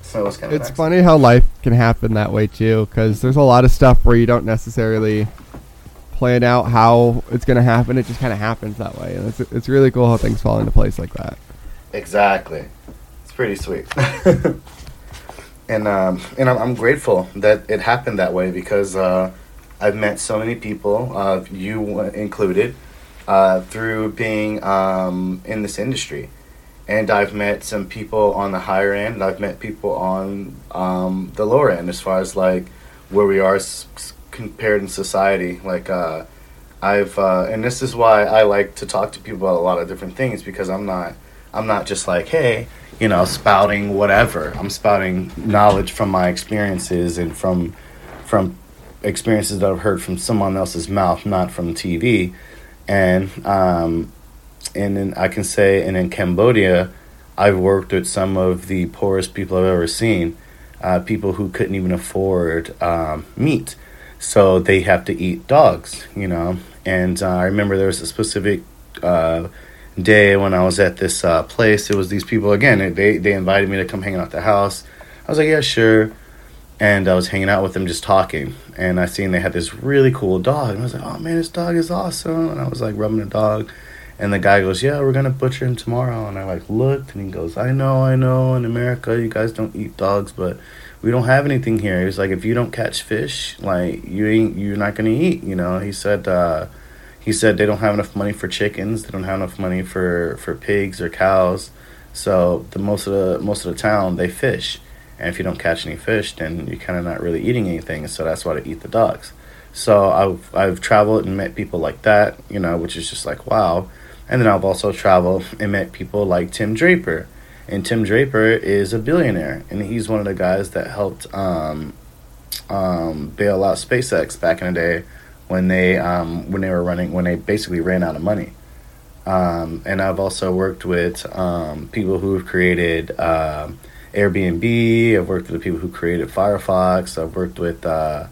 So it's funny how life can happen that way, too, because there's a lot of stuff where you don't necessarily plan out how it's going to happen. It just kind of happens that way. And it's really cool how things fall into place like that. Exactly. It's pretty sweet. And I'm grateful that it happened that way because I've met so many people, you included, through being in this industry. And I've met some people on the higher end, and I've met people on the lower end as far as, like, where we are compared in society. Like, and this is why I like to talk to people about a lot of different things, because I'm not just like, hey, you know, spouting whatever. I'm spouting knowledge from my experiences and from experiences that I've heard from someone else's mouth, not from TV. And then I can say, and in Cambodia, I've worked with some of the poorest people I've ever seen, people who couldn't even afford meat. So they have to eat dogs, you know. And I remember there was a specific day when I was at this place. It was these people, again, they invited me to come hang out at the house. I was like, yeah, sure. And I was hanging out with them just talking. And I seen they had this really cool dog. And I was like, oh, man, this dog is awesome. And I was, like, rubbing the dog. And the guy goes, yeah, we're going to butcher him tomorrow. And I, like, looked, and he goes, I know, in America, you guys don't eat dogs, but we don't have anything here. He was like, if you don't catch fish, like, you're not going to eat, you know. He said they don't have enough money for chickens. They don't have enough money for pigs or cows. So most of the town, they fish. And if you don't catch any fish, then you're kind of not really eating anything. So that's why they eat the dogs. So I've traveled and met people like that, you know, which is just like, wow. And then I've also traveled and met people like Tim Draper. And Tim Draper is a billionaire. And he's one of the guys that helped bail out SpaceX back in the day when they basically ran out of money. And I've also worked with people who have created Airbnb. I've worked with the people who created Firefox. I've worked with Porsche.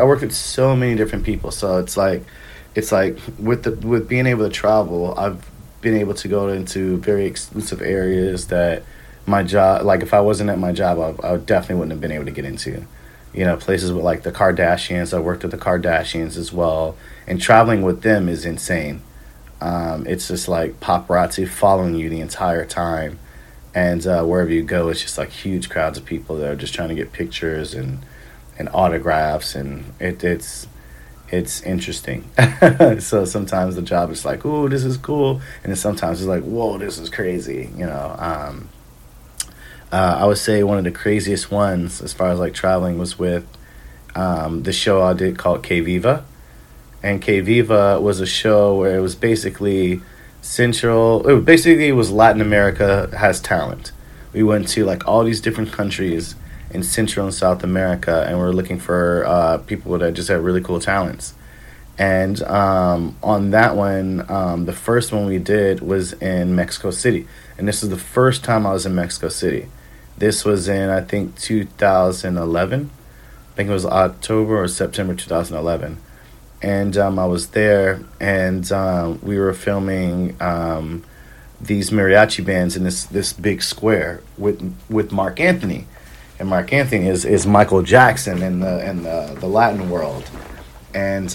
I worked with so many different people. So it's like with being able to travel, I've been able to go into very exclusive areas that my job, like if I wasn't at my job, I definitely wouldn't have been able to get into. You know, places with like the Kardashians. I worked with the Kardashians as well, and traveling with them is insane. It's just like paparazzi following you the entire time, and wherever you go, it's just like huge crowds of people that are just trying to get pictures and autographs, and it's interesting. So sometimes the job is like, ooh, this is cool, and then sometimes it's like, whoa, this is crazy, you know. I would say one of the craziest ones as far as like traveling was with the show I did called K-Viva. And K-Viva was a show where it was basically Latin America has talent. we went to like all these different countries in Central and South America, and we were looking for people that just had really cool talents. And on that one, the first one we did was in Mexico City. And this is the first time I was in Mexico City. This was in, I think, 2011. I think it was October or September 2011. And I was there, and we were filming these mariachi bands in this big square with Mark Anthony. And Mark Anthony is Michael Jackson in the Latin world. And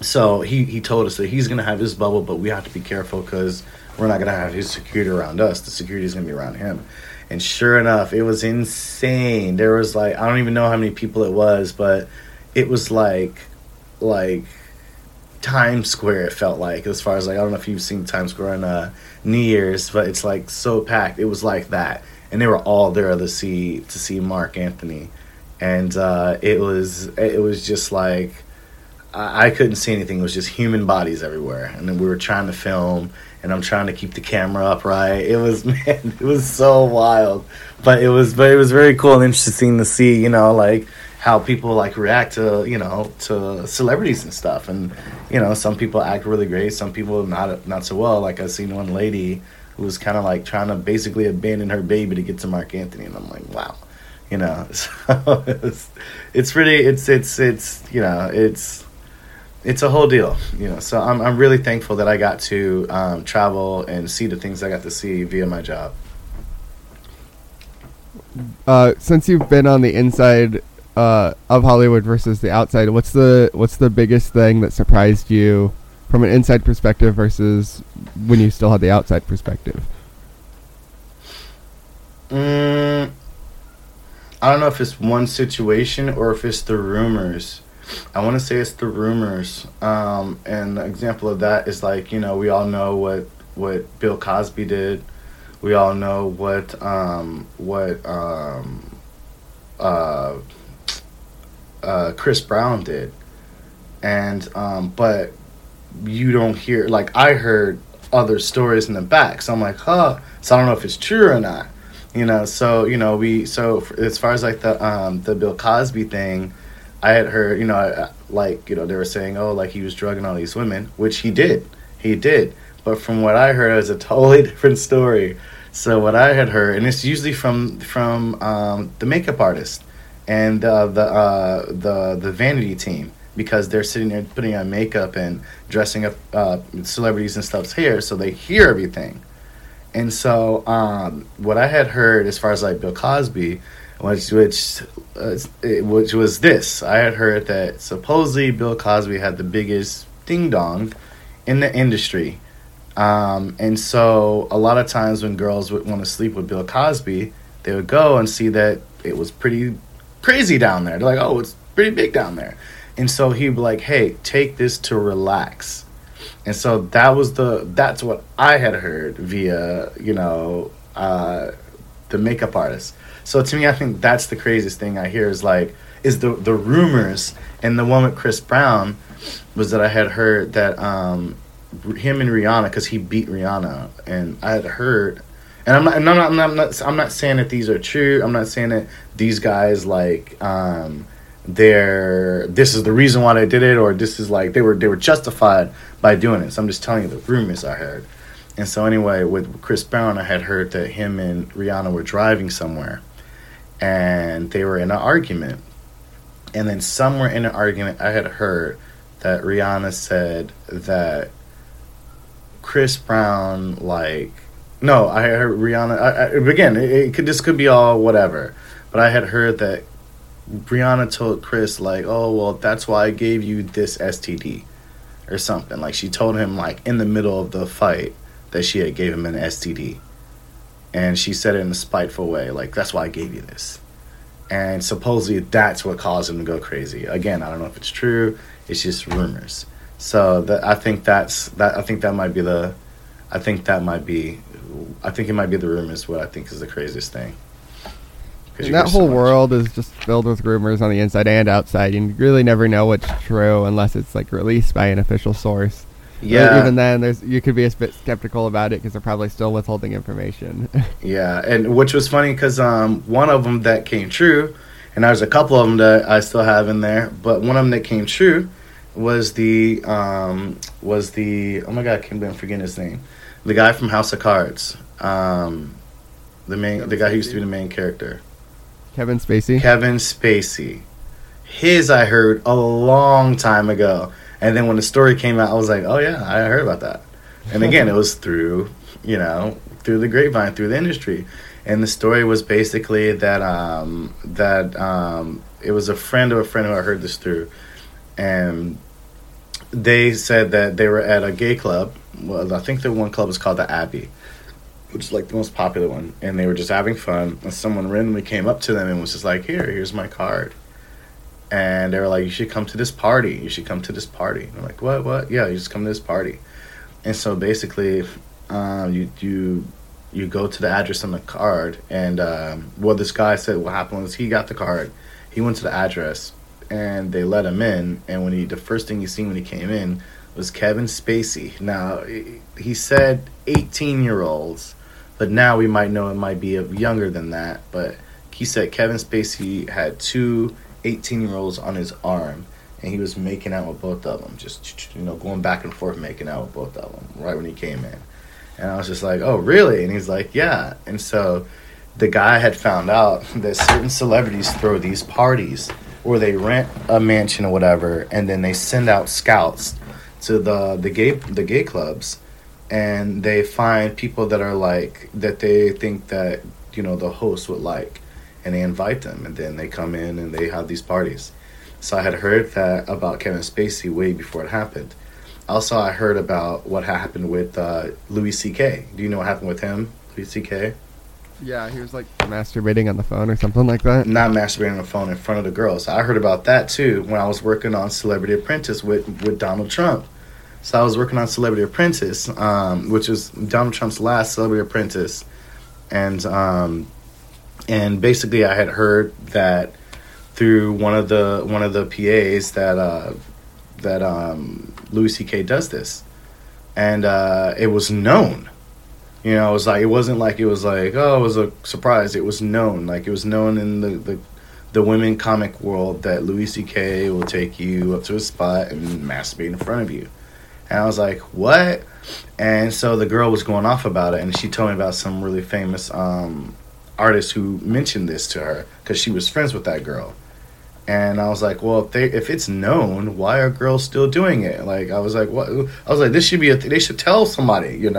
so he told us that he's going to have his bubble, but we have to be careful because we're not going to have his security around us. The security is going to be around him. And sure enough, it was insane. There was like, I don't even know how many people it was, but it was like Times Square, it felt like, as far as like, I don't know if you've seen Times Square on New Year's, but it's like so packed. It was like that. And they were all there to see Mark Anthony. And it was just like, I couldn't see anything. It was just human bodies everywhere. And then we were trying to film, and I'm trying to keep the camera upright. It was so wild. But it was very cool and interesting to see, you know, like how people like react to, you know, to celebrities and stuff. And, you know, some people act really great, some people not so well. Like I've seen one lady who was kind of like trying to basically abandon her baby to get to Mark Anthony, and I'm like, wow. You know, so it's a whole deal, you know. So I'm really thankful that I got to travel and see the things I got to see via my job. Since you've been on the inside of Hollywood versus the outside, what's the biggest thing that surprised you from an inside perspective versus when you still had the outside perspective? I don't know if it's one situation or if it's the rumors. I want to say it's the rumors. And an example of that is like, you know, we all know what Bill Cosby did. We all know what Chris Brown did. And but you don't hear, like I heard other stories in the back. So I'm like, huh. So I don't know if it's true or not. You know, so, you know, as far as like the Bill Cosby thing, I had heard, you know, like, you know, they were saying, oh, like he was drugging all these women, which he did. But from what I heard, it was a totally different story. So what I had heard, and it's usually from the makeup artist and the vanity team, because they're sitting there putting on makeup and dressing up celebrities and stuff's hair, so they hear everything. And so what I had heard as far as like Bill Cosby, which was this. I had heard that supposedly Bill Cosby had the biggest ding-dong in the industry. And so a lot of times when girls would want to sleep with Bill Cosby, they would go and see that it was pretty crazy down there. They're like, oh, it's pretty big down there. And so he'd be like, hey, take this to relax. And so that's what I had heard via, you know, the makeup artist. So to me, I think that's the craziest thing I hear is the rumors. And the one with Chris Brown was that I had heard that him and Rihanna, because he beat Rihanna, and I had heard, and I'm not saying that these are true. I'm not saying that these guys like. This is the reason why they did it, or this is like they were justified by doing it. So I'm just telling you the rumors I heard. And so anyway, with Chris Brown, I had heard that him and Rihanna were driving somewhere, and they were in an argument. And then somewhere in an argument, I had heard that Rihanna said that Chris Brown like no, I heard Rihanna. Again, this could be all whatever, but I had heard that Brianna told Chris like, oh, well, that's why I gave you this STD or something. Like she told him like in the middle of the fight that she had gave him an STD, and she said it in a spiteful way, like, that's why I gave you this. And supposedly that's what caused him to go crazy. Again, I don't know if it's true. It's just rumors. So I think it might be the rumors, what I think is the craziest thing. And that whole world is just filled with rumors on the inside and outside. You really never know what's true unless it's like released by an official source. Yeah. Even then, you could be a bit skeptical about it because they're probably still withholding information. Yeah, and which was funny because one of them that came true, and there's a couple of them that I still have in there, but one of them that came true was the oh my god, I can't even forget his name, the guy from House of Cards, the guy who used to be the main character, Kevin Spacey. His I heard a long time ago. And then when the story came out, I was like, oh, yeah, I heard about that. And again, it was through the grapevine, through the industry. And the story was basically that it was a friend who I heard this through. And they said that they were at a gay club. Well, I think the one club is called the Abbey, which is like the most popular one. And they were just having fun. And someone randomly came up to them and was just like, here's my card. And they were like, you should come to this party. And I'm like, what? Yeah, you just come to this party. And so basically, you go to the address on the card. And what this guy said, what happened was he got the card. He went to the address, and they let him in. And when the first thing you seen when he came in was Kevin Spacey. Now, he said 18-year-olds, but now we might know it might be younger than that. But he said Kevin Spacey had two 18-year-olds on his arm, and he was making out with both of them, just going back and forth making out with both of them right when he came in. And I was just like, oh really? And he's like, yeah. And so the guy had found out that certain celebrities throw these parties or they rent a mansion or whatever, and then they send out scouts to the gay clubs, and they find people that are like that they think that the host would like. And they invite them, and then they come in and they have these parties. So I had heard that about Kevin Spacey way before it happened. Also, I heard about what happened with Louis C.K. Do you know what happened with him, Louis C.K.? Yeah, he was like masturbating on the phone or something like that. Not masturbating on the phone, in front of the girls. I heard about that too when I was working on Celebrity Apprentice with Donald Trump. So I was working on Celebrity Apprentice, which is Donald Trump's last Celebrity Apprentice. And basically, I had heard that through one of the PAs that Louis C.K. does this, and it was known. It was like it was like oh, it was a surprise. It was known, in the women comic world that Louis C.K. will take you up to a spot and masturbate in front of you. And I was like, what? And so the girl was going off about it, and she told me about some really famous artist who mentioned this to her because she was friends with that girl. And I was like, well, if it's known, why are girls still doing it? Like, I was like, what? I was like, this should be they should tell somebody, and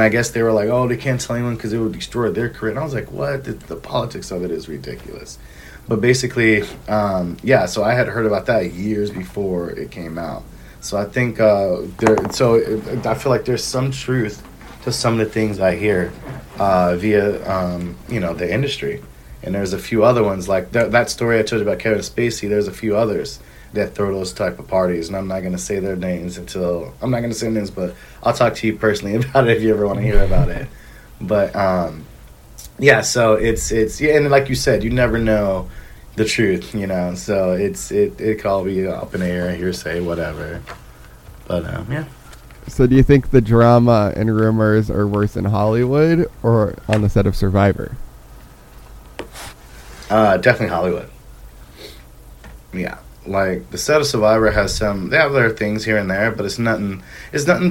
I guess they were like, oh, they can't tell anyone because it would destroy their career. And I was like, what? The politics of it is ridiculous. But basically, so I had heard about that years before it came out. So I think I feel like there's some truth to some of the things I hear via the industry. And there's a few other ones like that story I told you about Kevin Spacey. There's a few others that throw those type of parties, and I'm not going to say names, but I'll talk to you personally about it if you ever want to hear about it. But so it's and like you said, you never know the truth, so it could all be up in the air, hearsay, whatever. But So do you think the drama and rumors are worse in Hollywood or on the set of Survivor? Definitely Hollywood. Yeah. Like the set of Survivor they have their things here and there, but it's nothing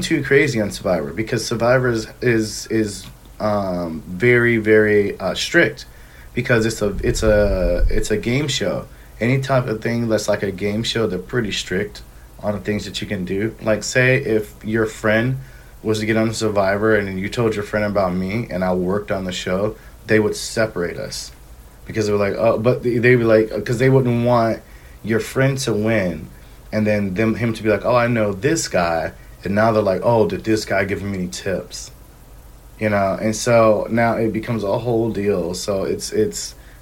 too crazy on Survivor because Survivor is very, very strict because it's a game show. Any type of thing that's like a game show, they're pretty strict on the things that you can do. Like, say if your friend was to get on Survivor and you told your friend about me and I worked on the show, they would separate us because they were like, oh, but they'd be like, because they wouldn't want your friend to win and then him to be like, oh, I know this guy, and now they're like, oh, did this guy give me any tips? And so now it becomes a whole deal. So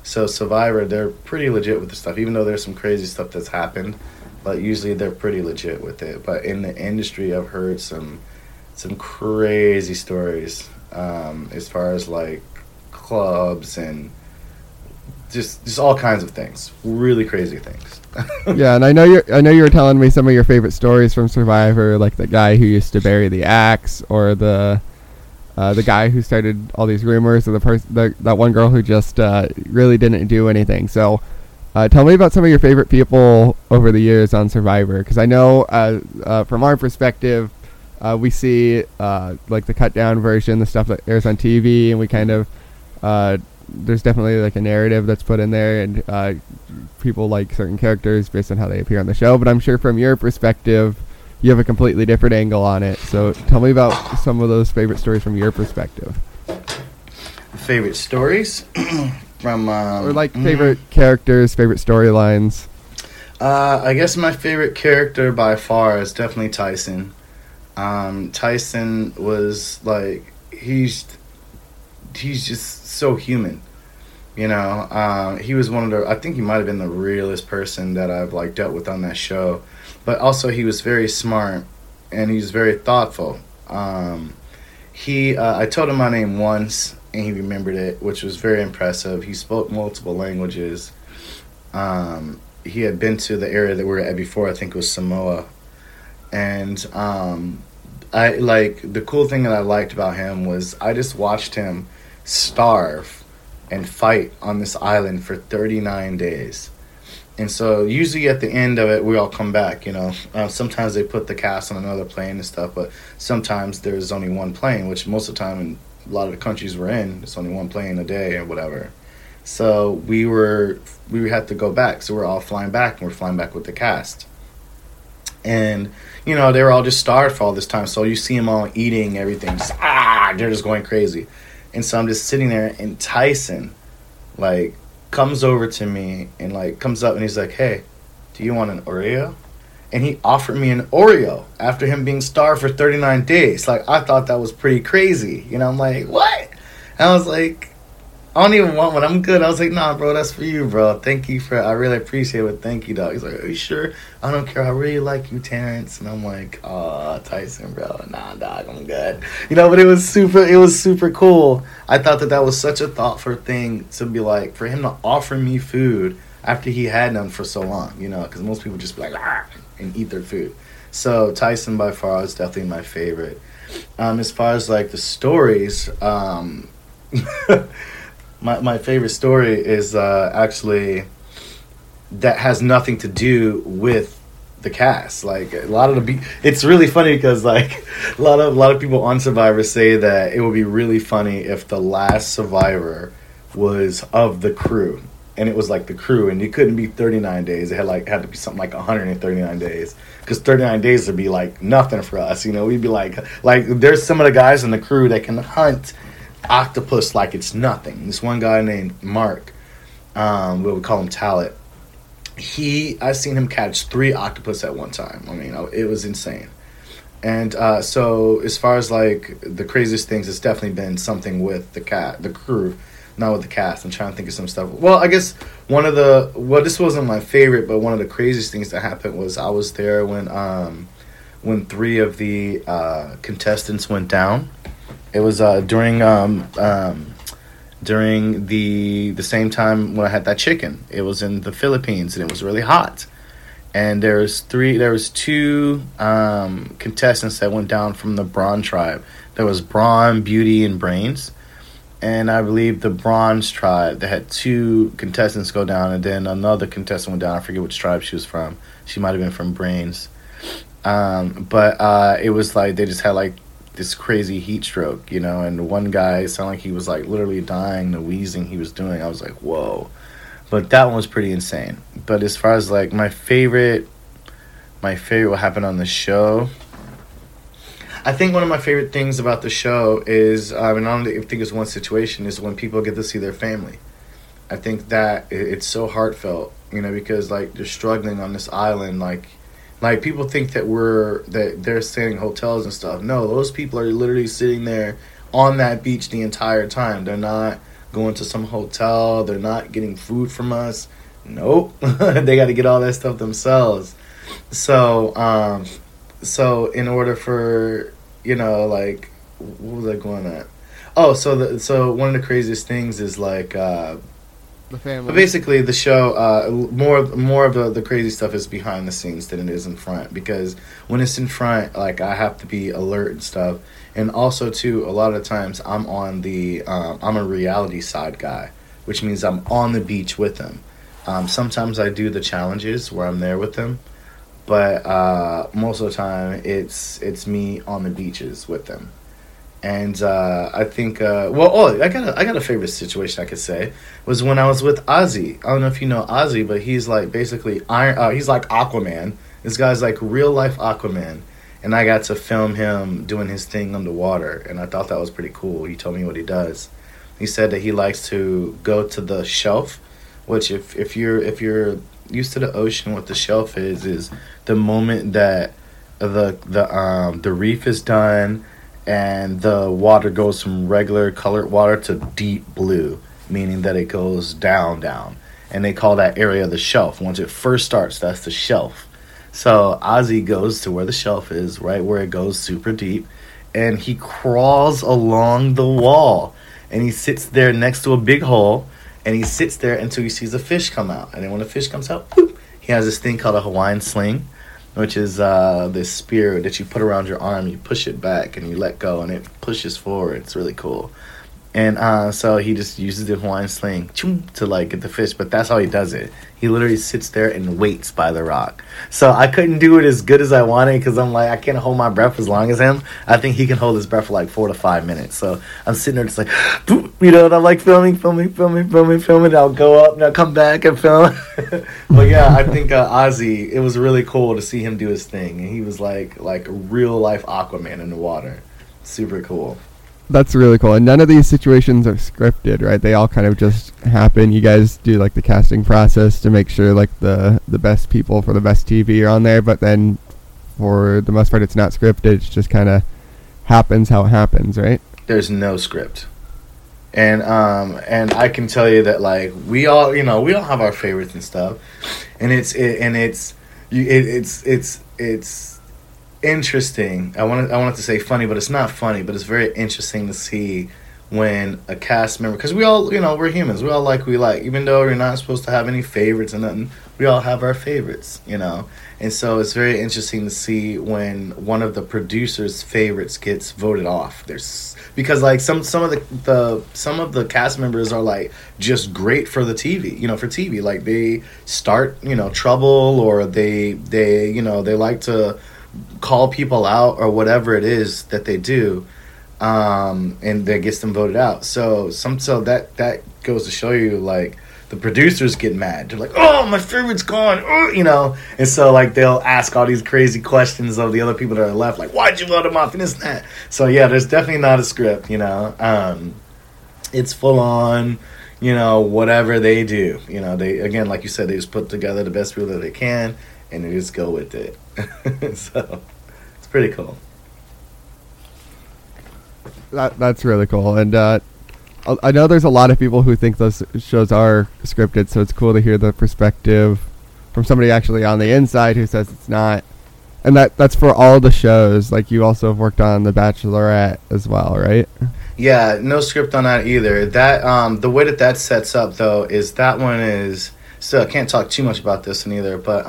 so Survivor, they're pretty legit with the stuff, even though there's some crazy stuff that's happened. But usually they're pretty legit with it. But in the industry, I've heard some crazy stories as far as like clubs and just all kinds of things, really crazy things. Yeah, and I know you were telling me some of your favorite stories from Survivor, like the guy who used to bury the axe, or the guy who started all these rumors, or that one girl who just really didn't do anything. So, tell me about some of your favorite people over the years on Survivor, because I know from our perspective, we see like the cut down version, the stuff that airs on TV, and we kind of there's definitely like a narrative that's put in there, and people like certain characters based on how they appear on the show. But I'm sure from your perspective, you have a completely different angle on it. So tell me about some of those favorite stories from your perspective. Favorite stories from or like favorite characters, favorite storylines. I guess my favorite character by far is definitely Tyson. Tyson was like, he's just so human, you know. He was one of the, I think he might have been the realest person that I've like dealt with on that show, but also he was very smart and he was very thoughtful. I told him my name once and he remembered it, which was very impressive. He spoke multiple languages. He had been to the area that we were at before, I think it was Samoa, and I like, the cool thing that I liked about him was I just watched him starve and fight on this island for 39 days. And so usually at the end of it, we all come back, you know. Sometimes they put the cast on another plane and stuff, but sometimes there's only one plane, which most of the time in a lot of the countries we're in, it's only one plane a day or whatever. So we had to go back. So we're all flying back, and we're flying back with the cast. And, you know, they were all just starved for all this time. So you see them all eating everything. Just, they're just going crazy. And so I'm just sitting there, and Tyson, like, comes over to me and, like, comes up and he's like, "Hey, do you want an Oreo?" And he offered me an Oreo after him being starved for 39 days. Like, I thought that was pretty crazy. You know, I'm like, what? And I was like, I don't even want one. I'm good. I was like, nah, bro, that's for you, bro. Thank you I really appreciate it. Thank you, dog. He's like, are you sure? I don't care. I really like you, Terrence. And I'm like, oh, Tyson, bro. Nah, dog, I'm good. You know, but it was super cool. I thought that was such a thoughtful thing to be like, for him to offer me food after he had none for so long, you know, because most people just be like, and eat their food. So Tyson by far is definitely my favorite. As far as like the stories, My favorite story is actually that has nothing to do with the cast. Like a lot of it's really funny because like a lot of people on Survivor say that it would be really funny if the last Survivor was of the crew, and it was like the crew, and it couldn't be 39 days. It had to be something like 139 days, because 39 days would be like nothing for us. You know, we'd be like there's some of the guys in the crew that can hunt octopus like it's nothing. This one guy named Mark, we call him Tallet. I've seen him catch 3 octopus at one time. I mean, it was insane. And so as far as like the craziest things, it's definitely been something with the crew, not with the cast. I'm trying to think of some stuff. Well, I guess this wasn't my favorite, but one of the craziest things that happened was I was there when 3 of the contestants went down. It was during the same time when I had that chicken. It was in the Philippines, and it was really hot. And there was 2 contestants that went down from the Brawn tribe. There was Brawn, Beauty, and Brains. And I believe the Bronze tribe, they had 2 contestants go down, and then another contestant went down. I forget which tribe she was from. She might have been from Brains. But it was like they just had like this crazy heat stroke, you know, and one guy sounded like he was like literally dying, the wheezing he was doing. I was like, whoa. But that one was pretty insane. But as far as like my favorite what happened on the show, I think one of my favorite things about the show is, and I don't think it's one situation, is when people get to see their family. I think that it's so heartfelt, you know, because like they're struggling on this island, like people think that they're staying in hotels and stuff. No, those people are literally sitting there on that beach the entire time. They're not going to some hotel. They're not getting food from us. Nope. They got to get all that stuff themselves. So in order for, you know, like, what was I going at? Oh, so one of the craziest things is like the family. But basically, the show, more of the crazy stuff is behind the scenes than it is in front. Because when it's in front, like, I have to be alert and stuff. And also, too, a lot of the times, I'm on the, I'm a reality side guy, which means I'm on the beach with them. Sometimes I do the challenges where I'm there with them, but most of the time it's me on the beaches with them. And I think I got a favorite situation I could say was when I was with Ozzy. I don't know if you know Ozzy, but he's like basically he's like Aquaman. This guy's like real life Aquaman, and I got to film him doing his thing underwater, and I thought that was pretty cool. He told me what he does. He said that he likes to go to the shelf. Which, if you're used to the ocean, what the shelf is the moment that the reef is done and the water goes from regular colored water to deep blue, meaning that it goes down, and they call that area the shelf. Once it first starts, that's the shelf. So Ozzy goes to where the shelf is, right where it goes super deep, and he crawls along the wall, and he sits there next to a big hole. And he sits there until he sees a fish come out. And then when a fish comes out, whoop, he has this thing called a Hawaiian sling, which is this spear that you put around your arm. You push it back and you let go and it pushes forward. It's really cool. And so he just uses the Hawaiian sling to like get the fish. But that's how he does it. He literally sits there and waits by the rock. So I couldn't do it as good as I wanted because I'm like, I can't hold my breath as long as him. I think he can hold his breath for like 4 to 5 minutes. So I'm sitting there just like, you know, and I'm like filming. I'll go up and I'll come back and film. But yeah, I think Ozzy, it was really cool to see him do his thing. And he was like real life Aquaman in the water. Super cool. That's really cool. And none of these situations are scripted, right? They all kind of just happen. You guys do like the casting process to make sure like the best people for the best TV are on there. But then for the most part, it's not scripted. It just kind of happens how it happens, right? There's no script. And I can tell you that like we all have our favorites and stuff. And it's interesting. I wanted to say funny, but it's not funny, but it's very interesting to see when a cast member, because we all, we're humans. We all like, even though we're not supposed to have any favorites and nothing, we all have our favorites, And so it's very interesting to see when one of the producers' favorites gets voted off. Because like some of the cast members are like just great for the TV, for TV. Like they start, trouble, or they like to call people out or whatever it is that they do, and that gets them voted out. So that goes to show you, like, the producers get mad. They're like, oh, my favorite's gone, And so, like, they'll ask all these crazy questions of the other people that are left, like, why'd you vote them off and this and that? So, yeah, there's definitely not a script, It's full on, whatever they do. They, again, like you said, they just put together the best people that they can, and they just go with it. So it's pretty cool. That's really cool. And I know there's a lot of people who think those shows are scripted, so it's cool to hear the perspective from somebody actually on the inside who says it's not. And that's for all the shows. Like, you also have worked on The Bachelorette as well, right? Yeah, no script on that either. That the way that sets up, though, is that one is... So I can't talk too much about this one either, but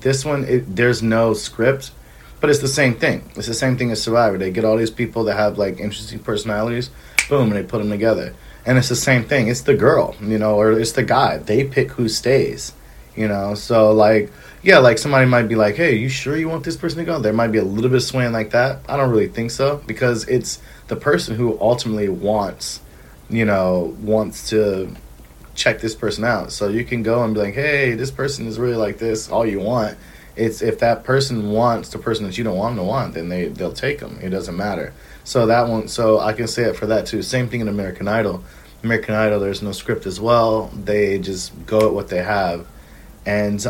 this one, there's no script, but it's the same thing. It's the same thing as Survivor. They get all these people that have, like, interesting personalities, boom, and they put them together. And it's the same thing. It's the girl, or it's the guy. They pick who stays, So, like, yeah, like, somebody might be like, hey, you sure you want this person to go? There might be a little bit of swaying like that. I don't really think so, because it's the person who ultimately wants to check this person out. So you can go and be like, hey, this person is really like this, all you want. It's if that person wants the person that you don't want them to want, then they'll take them. It doesn't matter. So that one, so I can say it for that too. Same thing in American Idol. American Idol, there's no script as well. They just go at what they have. And,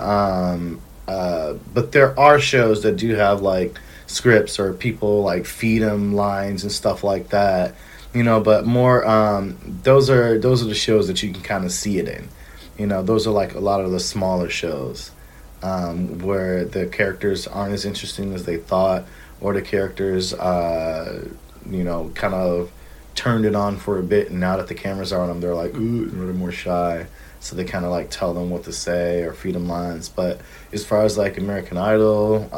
but there are shows that do have like scripts or people like feed them lines and stuff like that. But more, those are the shows that you can kind of see it in. Those are like a lot of the smaller shows where the characters aren't as interesting as they thought, or the characters, kind of turned it on for a bit, and now that the cameras are on them, they're like, ooh, they're more shy. so they kind of like tell them what to say or feed them lines. But as far as like American Idol,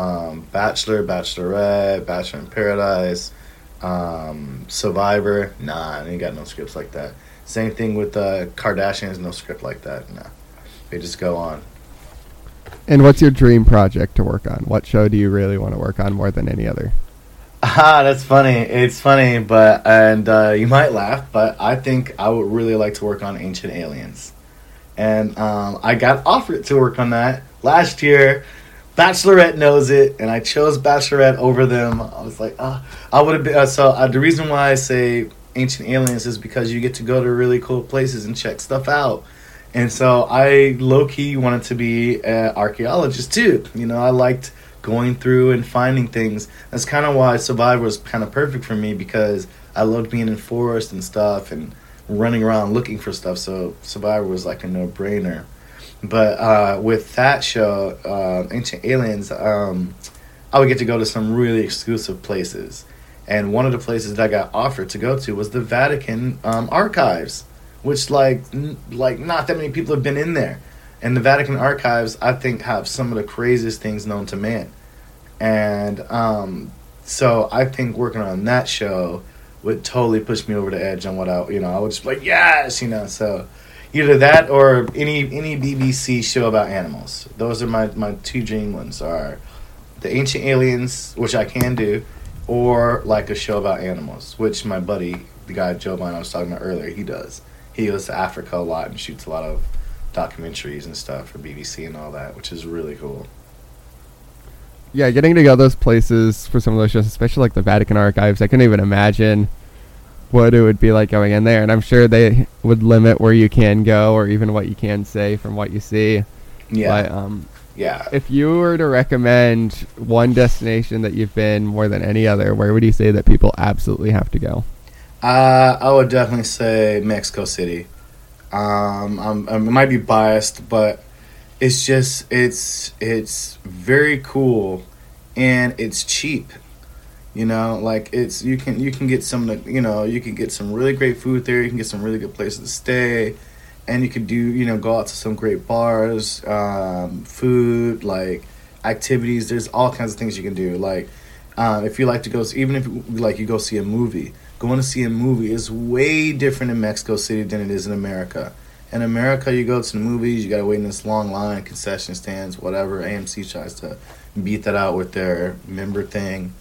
Bachelor, Bachelorette, Bachelor in Paradise, Survivor, nah, I ain't got no scripts like that. Same thing with Kardashians, no script like that, nah. They just go on. And what's your dream project to work on? What show do you really want to work on more than any other? Ah, that's funny. It's funny, but you might laugh, but I think I would really like to work on Ancient Aliens. And I got offered to work on that last year. Bachelorette knows it, and I chose Bachelorette over them. I was like, I would have been. So the reason why I say Ancient Aliens is because you get to go to really cool places and check stuff out. And so I low-key wanted to be an archaeologist, too. You know, I liked going through and finding things. That's kind of why Survivor was kind of perfect for me, because I loved being in forest and stuff and running around looking for stuff. So Survivor was like a no-brainer. But with that show, Ancient Aliens, I would get to go to some really exclusive places. And one of the places that I got offered to go to was the Vatican archives, which like not that many people have been in there. And the Vatican archives, I think, have some of the craziest things known to man. And so I think working on that show would totally push me over the edge on what I would just be like, yes, you know. So either that or any BBC show about animals. Those are my two dream ones, are the Ancient Aliens, which I can do, or like a show about animals, which my buddy, the guy Jovin I was talking about earlier, he does. He goes to Africa a lot and shoots a lot of documentaries and stuff for BBC and all that, which is really cool. Yeah, getting to go to those places for some of those shows, especially like the Vatican archives, I couldn't even imagine what it would be like going in there. And I'm sure they would limit where you can go or even what you can say from what you see. Yeah. But, yeah. If you were to recommend one destination that you've been more than any other, where would you say that people absolutely have to go? I would definitely say Mexico City. I might be biased, but it's very cool and it's cheap. You know, like it's you can get some, you know, you can get some really great food there. You can get some really good places to stay, and you can do, you know, go out to some great bars, food, like activities. There's all kinds of things you can do. Like if you like to go, even if like you go see a movie. Going to see a movie is way different in Mexico City than it is in America. In America, you go to the movies, you got to wait in this long line, concession stands, whatever. AMC tries to beat that out with their member thing.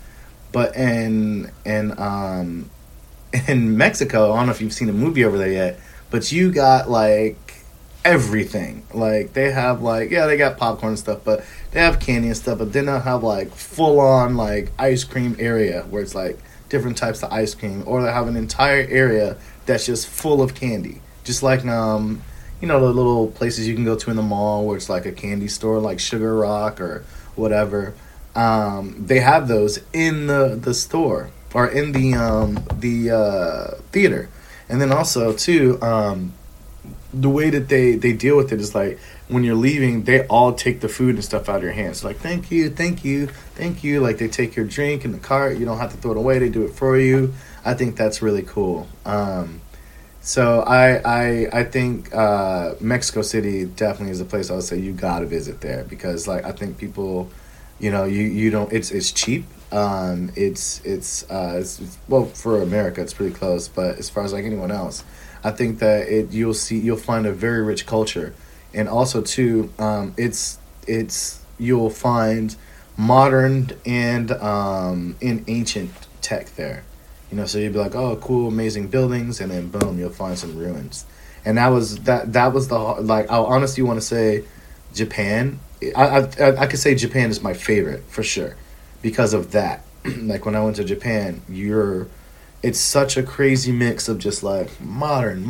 But in Mexico, I don't know if you've seen a movie over there yet, but you got, like, everything. Like, they have, like, yeah, they got popcorn and stuff, but they have candy and stuff, but they don't have, like, full-on, like, ice cream area where it's, like, different types of ice cream, or they have an entire area that's just full of candy, just like you know, the little places you can go to in the mall where it's like a candy store, like Sugar Rock or whatever. They have those in the store or in the theater. And then also too, the way that they deal with it is like when you're leaving, they all take the food and stuff out of your hands. So like, thank you, thank you, thank you. Like, they take your drink in the cart. You don't have to throw it away. They do it for you. I think that's really cool. So I think Mexico City definitely is a place I would say you got to visit there, because, like, I think people, you know, you don't. It's cheap. It's well, for America, it's pretty close. But as far as like anyone else, I think that you'll find a very rich culture. And also too, you'll find modern and ancient tech there, you know. So you'd be like, oh, cool, amazing buildings, and then boom, you'll find some ruins. And that was the, like, I honestly want to say Japan. I could say Japan is my favorite for sure because of that. Like, when I went to Japan, it's such a crazy mix of just like modern.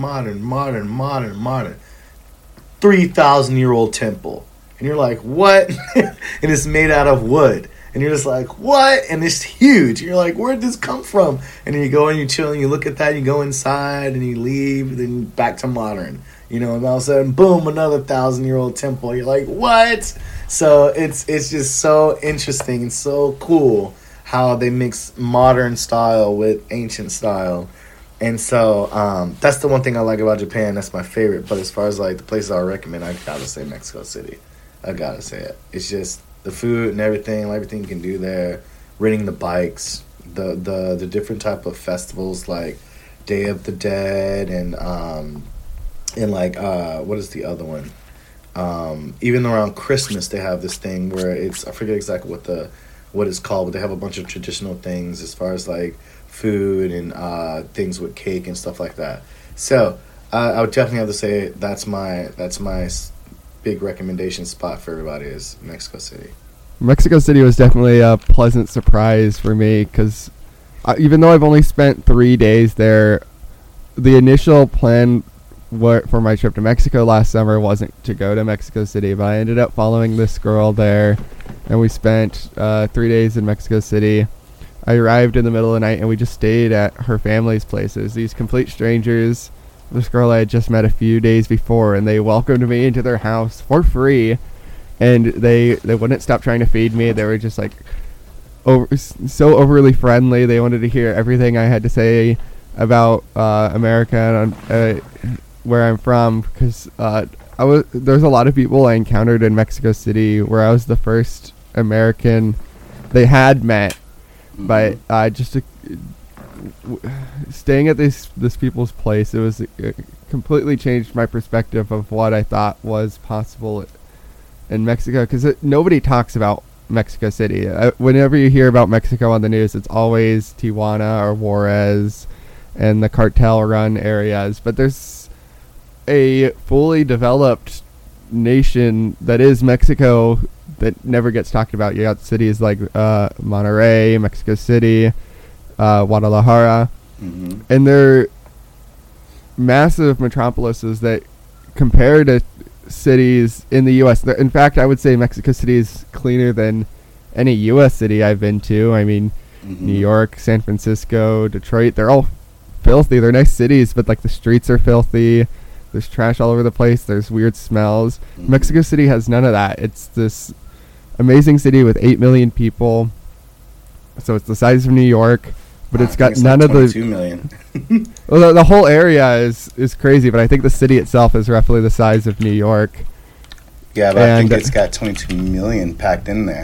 3,000-year-old temple, and you're like, what? And it's made out of wood, and you're just like, what? And it's huge, and you're like, where'd this come from? And then you go and you chill and you look at that, and you go inside and you leave, and then back to modern, you know. And all of a sudden, boom, another 1,000-year-old temple. You're like, what? So it's just so interesting and so cool how they mix modern style with ancient style. And so that's the one thing I like about Japan. That's my favorite. But as far as like the places I recommend, I gotta say Mexico City. I gotta say it. It's just the food and everything you can do there. Renting the bikes, the different type of festivals like Day of the Dead and like what is the other one? Even around Christmas they have this thing where it's I forget exactly what it's called, but they have a bunch of traditional things as far as like food and things with cake and stuff like that. So I would definitely have to say that's my big recommendation spot for everybody is Mexico City. Mexico City was definitely a pleasant surprise for me because even though I've only spent 3 days there, the initial plan for my trip to Mexico last summer wasn't to go to Mexico City, but I ended up following this girl there, and we spent 3 days in Mexico City. I arrived in the middle of the night, and we just stayed at her family's places. These complete strangers, this girl I had just met a few days before, and they welcomed me into their house for free, and they wouldn't stop trying to feed me. They were just like so overly friendly. They wanted to hear everything I had to say about America and where I'm from, because there's a lot of people I encountered in Mexico City where I was the first American they had met. But staying at this people's place, it completely changed my perspective of what I thought was possible in Mexico, because nobody talks about Mexico City. Whenever you hear about Mexico on the news, it's always Tijuana or Juarez and the cartel-run areas. But there's a fully developed nation that is Mexico that never gets talked about. You got cities like Monterrey, Mexico City, Guadalajara, mm-hmm. and they're massive metropolises that compare to cities in the U.S. In fact, I would say Mexico City is cleaner than any U.S. city I've been to. I mean, mm-hmm. New York, San Francisco, Detroit, they're all filthy. They're nice cities, but like the streets are filthy. There's trash all over the place. There's weird smells. Mm-hmm. Mexico City has none of that. It's this amazing city with 8 million people. So it's the size of New York, but it's got none of the 2 million. Well, the whole area is crazy, but I think the city itself is roughly the size of New York. Yeah, but I think it's got 22 million packed in there.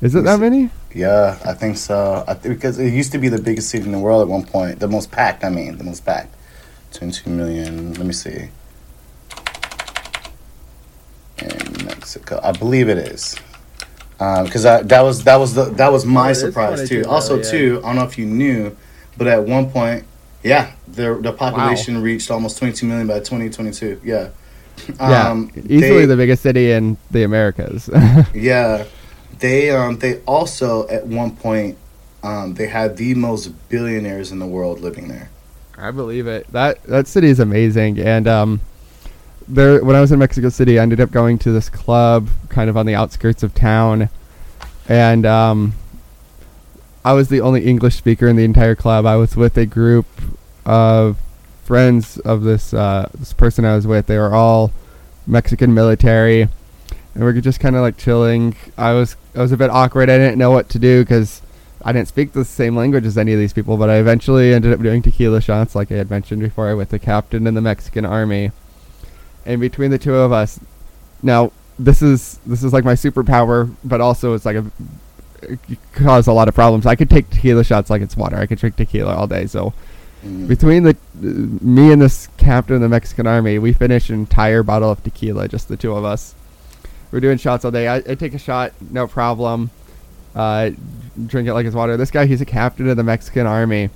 Is it that many? Yeah, I think so. Because it used to be the biggest city in the world at one point. The most packed, 22 million. Let me see. In Mexico. I believe it is. Because that was my surprise too. Also, I don't know if you knew, but at one point, the population reached almost 22 million by 2022. Yeah, easily the biggest city in the Americas. Yeah, they also at one point they had the most billionaires in the world living there. I believe it. That city is amazing, and there, when I was in Mexico City, I ended up going to this club kind of on the outskirts of town, and I was the only English speaker in the entire club. I was with a group of friends of this person I was with. They were all Mexican military, and we were just kind of like chilling. I was a bit awkward. I didn't know what to do because I didn't speak the same language as any of these people, but I eventually ended up doing tequila shots like I had mentioned before with the captain in the Mexican army. And between the two of us, now this is like my superpower, but also it's like it caused a lot of problems. I could take tequila shots like it's water. I could drink tequila all day. So between me and this captain of the Mexican army, we finished an entire bottle of tequila, just the two of us. We're doing shots all day. I take a shot, no problem. Drink it like it's water. This guy, he's a captain of the Mexican army.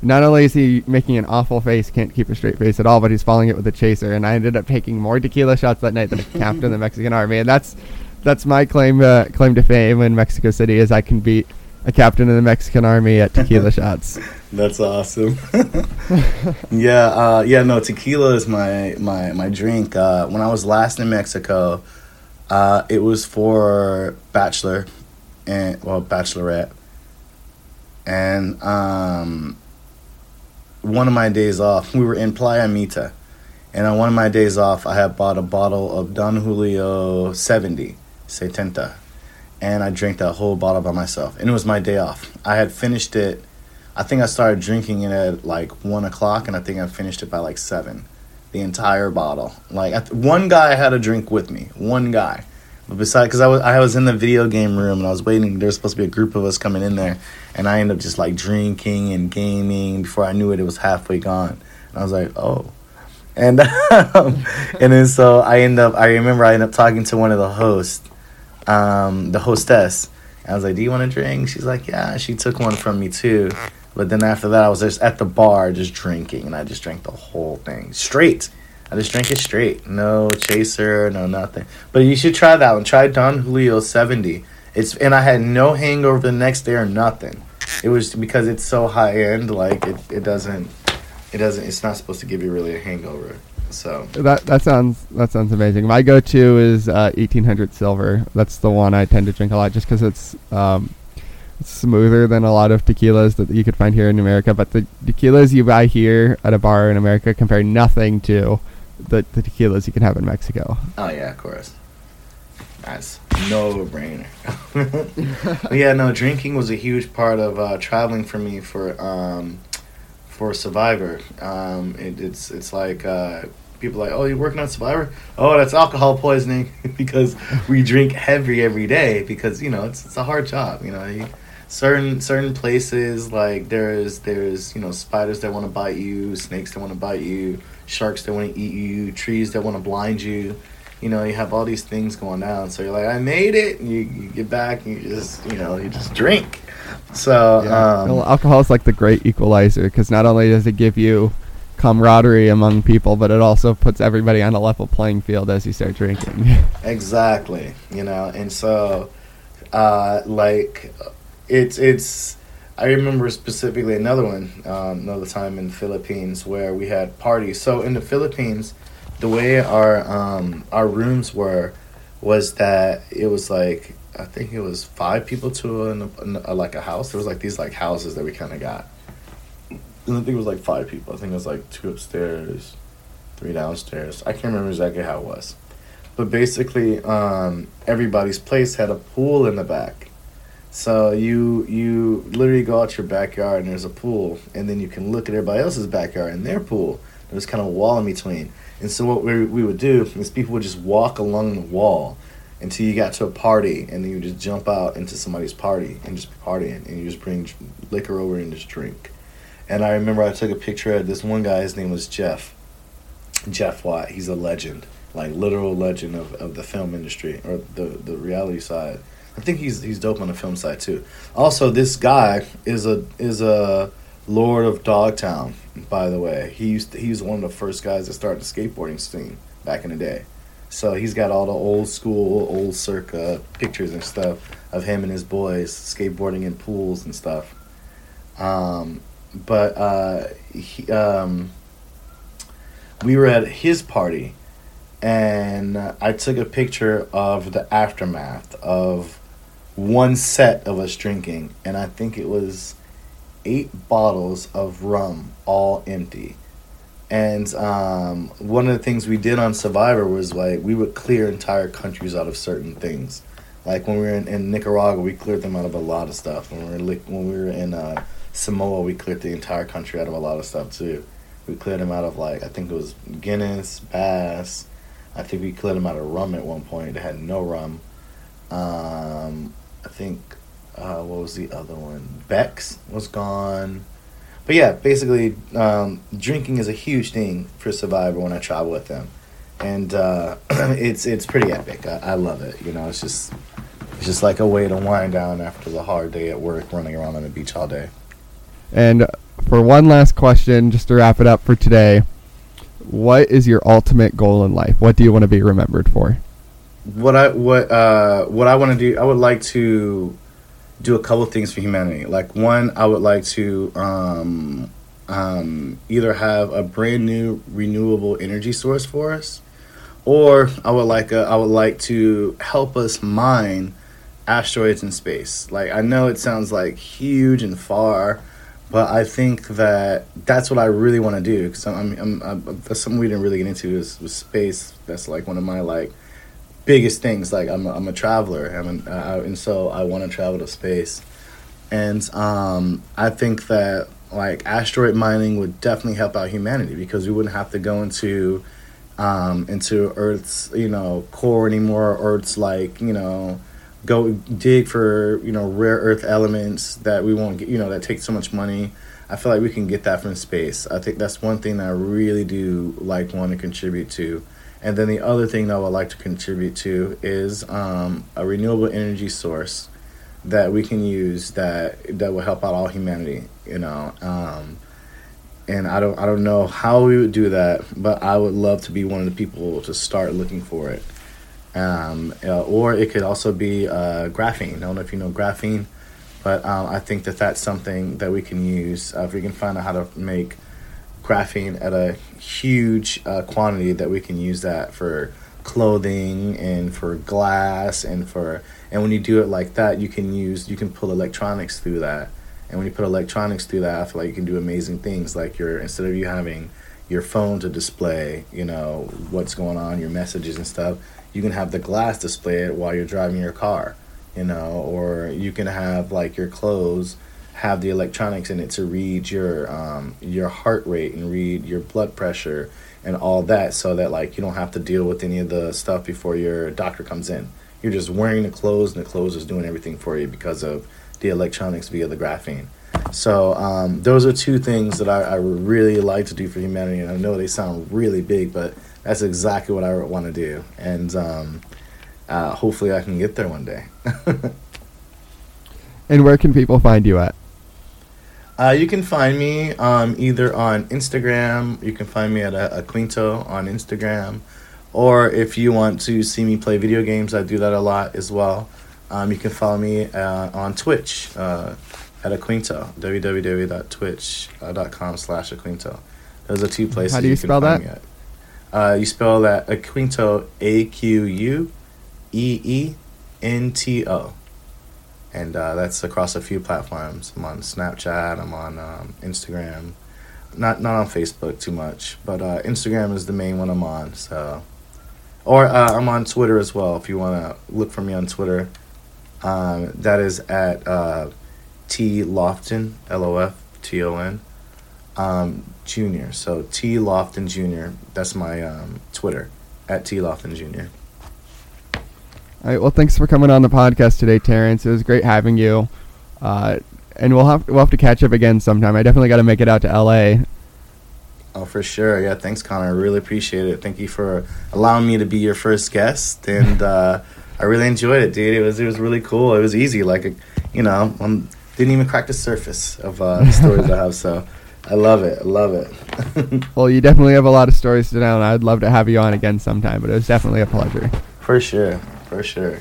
Not only is he making an awful face, can't keep a straight face at all, but he's following it with a chaser. And I ended up taking more tequila shots that night than a captain of the Mexican army. And that's my claim to fame in Mexico City, is I can beat a captain of the Mexican army at tequila shots. That's awesome. Tequila is my drink. When I was last in Mexico, it was for Bachelorette. And one of my days off, we were in Playa Mita. And on one of my days off, I had bought a bottle of Don Julio 70. And I drank that whole bottle by myself. And it was my day off. I had finished it. I think I started drinking it at like 1 o'clock, and I think I finished it by like 7. The entire bottle. Like one guy had a drink with me. One guy. But besides, because I was in the video game room and I was waiting. There was supposed to be a group of us coming in there, and I ended up just like drinking and gaming. Before I knew it, it was halfway gone. And I was like, oh. And and then so I remember I ended up talking to one of the hosts, the hostess. And I was like, do you want a drink? She's like, yeah. She took one from me too. But then after that, I was just at the bar just drinking, and I just drank the whole thing straight. I just drank it straight. No chaser, no nothing. But you should try that one. Try Don Julio 70. And I had no hangover the next day or nothing. It was because it's so high end, like it's not supposed to give you really a hangover. So that sounds amazing. My go-to is 1800 silver. That's the one I tend to drink a lot, just because it's smoother than a lot of tequilas that you could find here in America. But the tequilas you buy here at a bar in America compare nothing to the tequilas you can have in Mexico. Oh yeah, of course. That's no brainer. Yeah, no, drinking was a huge part of traveling for me for Survivor. It's like people are like, oh, you're working on Survivor? Oh, that's alcohol poisoning. Because we drink heavy every day, because it's a hard job. Certain places, like there's spiders that want to bite you, snakes that want to bite you, sharks that want to eat you, trees that want to blind you. You have all these things going down. So you're like, I made it. And you get back and you just drink. So yeah. Alcohol is like the great equalizer, because not only does it give you camaraderie among people, but it also puts everybody on a level playing field as you start drinking. Exactly. And so I remember specifically another one, another time in Philippines where we had parties. So in the Philippines, the way our rooms was that it was like, I think it was 5 people to a house. There was like these like houses that we kind of got. And I think it was like 5 people. I think it was like 2 upstairs, 3 downstairs. I can't remember exactly how it was. But basically, everybody's place had a pool in the back. So you literally go out your backyard and there's a pool. And then you can look at everybody else's backyard and their pool. There was kind of a wall in between. And so what we would do is people would just walk along the wall until you got to a party, and then you just jump out into somebody's party and just be partying, and you just bring liquor over and just drink. And I remember I took a picture of this one guy. His name was Jeff Watt. He's a legend, like literal legend of the film industry, or the reality side. I think he's dope on the film side too. Also, this guy is a lord of Dogtown, by the way. He's one of the first guys that started the skateboarding scene back in the day. So he's got all the old school, old circa pictures and stuff of him and his boys skateboarding in pools and stuff. But we were at his party, and I took a picture of the aftermath of one set of us drinking, and I think it was 8 bottles of rum, all empty. And one of the things we did on Survivor was, like, we would clear entire countries out of certain things. Like when we were in Nicaragua, we cleared them out of a lot of stuff. When we were in Samoa, we cleared the entire country out of a lot of stuff too. We cleared them out of, like, I think it was Guinness, Bass. I think we cleared them out of rum at one point. They had no rum. I think what was the other one? Bex was gone. But yeah, basically, drinking is a huge thing for Survivor when I travel with them, and it's pretty epic. I love it. It's just like a way to wind down after the hard day at work, running around on the beach all day. And for one last question, just to wrap it up for today, what is your ultimate goal in life? What do you want to be remembered for? What I want to do, I would like to do a couple things for humanity. Like, one, I would like to either have a brand new renewable energy source for us, or I would like to help us mine asteroids in space. Like, I know it sounds like huge and far, but I think that's what I really want to do. Because that's something we didn't really get into is space. That's like one of my biggest things. Like, I'm a traveler, and so I want to travel to space. And I think that, like, asteroid mining would definitely help out humanity because we wouldn't have to go into Earth's, you know, core anymore. Earth's, like, you know, go dig for, you know, rare earth elements that we won't get, you know, that take so much money. I feel like we can get that from space. I think that's one thing that I really do, like, want to contribute to. And then the other thing that I would like to contribute to is a renewable energy source that we can use that will help out all humanity, you know. And I don't know how we would do that, but I would love to be one of the people to start looking for it. Or it could also be graphene. I don't know if you know graphene, but I think that's something that we can use if we can find out how to make graphene at a huge quantity that we can use that for clothing and for glass and when you do it like that, you can pull electronics through that. And when you put electronics through that, I feel like you can do amazing things. Like instead of you having your phone to display, you know, what's going on, your messages and stuff, you can have the glass display it while you're driving your car, you know, or you can have, like, your clothes have the electronics in it to read your heart rate and read your blood pressure and all that, so that, like, you don't have to deal with any of the stuff before your doctor comes in. You're just wearing the clothes, and the clothes is doing everything for you because of the electronics via the graphene. So those are two things that I would really like to do for humanity, and I know they sound really big, but that's exactly what I want to do. And hopefully I can get there one day. And where can people find you at? You can find me either on Instagram. You can find me at Aqueento on Instagram. Or if you want to see me play video games, I do that a lot as well. You can follow me on Twitch at Aqueento, www.twitch.com/Aqueento. Those are two places. How do you spell that? Me at. You spell that Aqueento, Aqueento. And that's across a few platforms. I'm on Snapchat. I'm on Instagram. Not on Facebook too much, but Instagram is the main one I'm on. So, or I'm on Twitter as well. If you want to look for me on Twitter, that is at T Lofton, Lofton, Jr. So T Lofton Jr. That's my Twitter at T Lofton Jr. All right. Well, thanks for coming on the podcast today, Terrence. It was great having you, and we'll have to catch up again sometime. I definitely got to make it out to L.A. Oh, for sure. Yeah. Thanks, Connor. I really appreciate it. Thank you for allowing me to be your first guest, and I really enjoyed it, dude. It was really cool. It was easy. Like, you know, didn't even crack the surface of the stories I have. So I love it. I love it. Well, you definitely have a lot of stories to tell, and I'd love to have you on again sometime. But it was definitely a pleasure. For sure.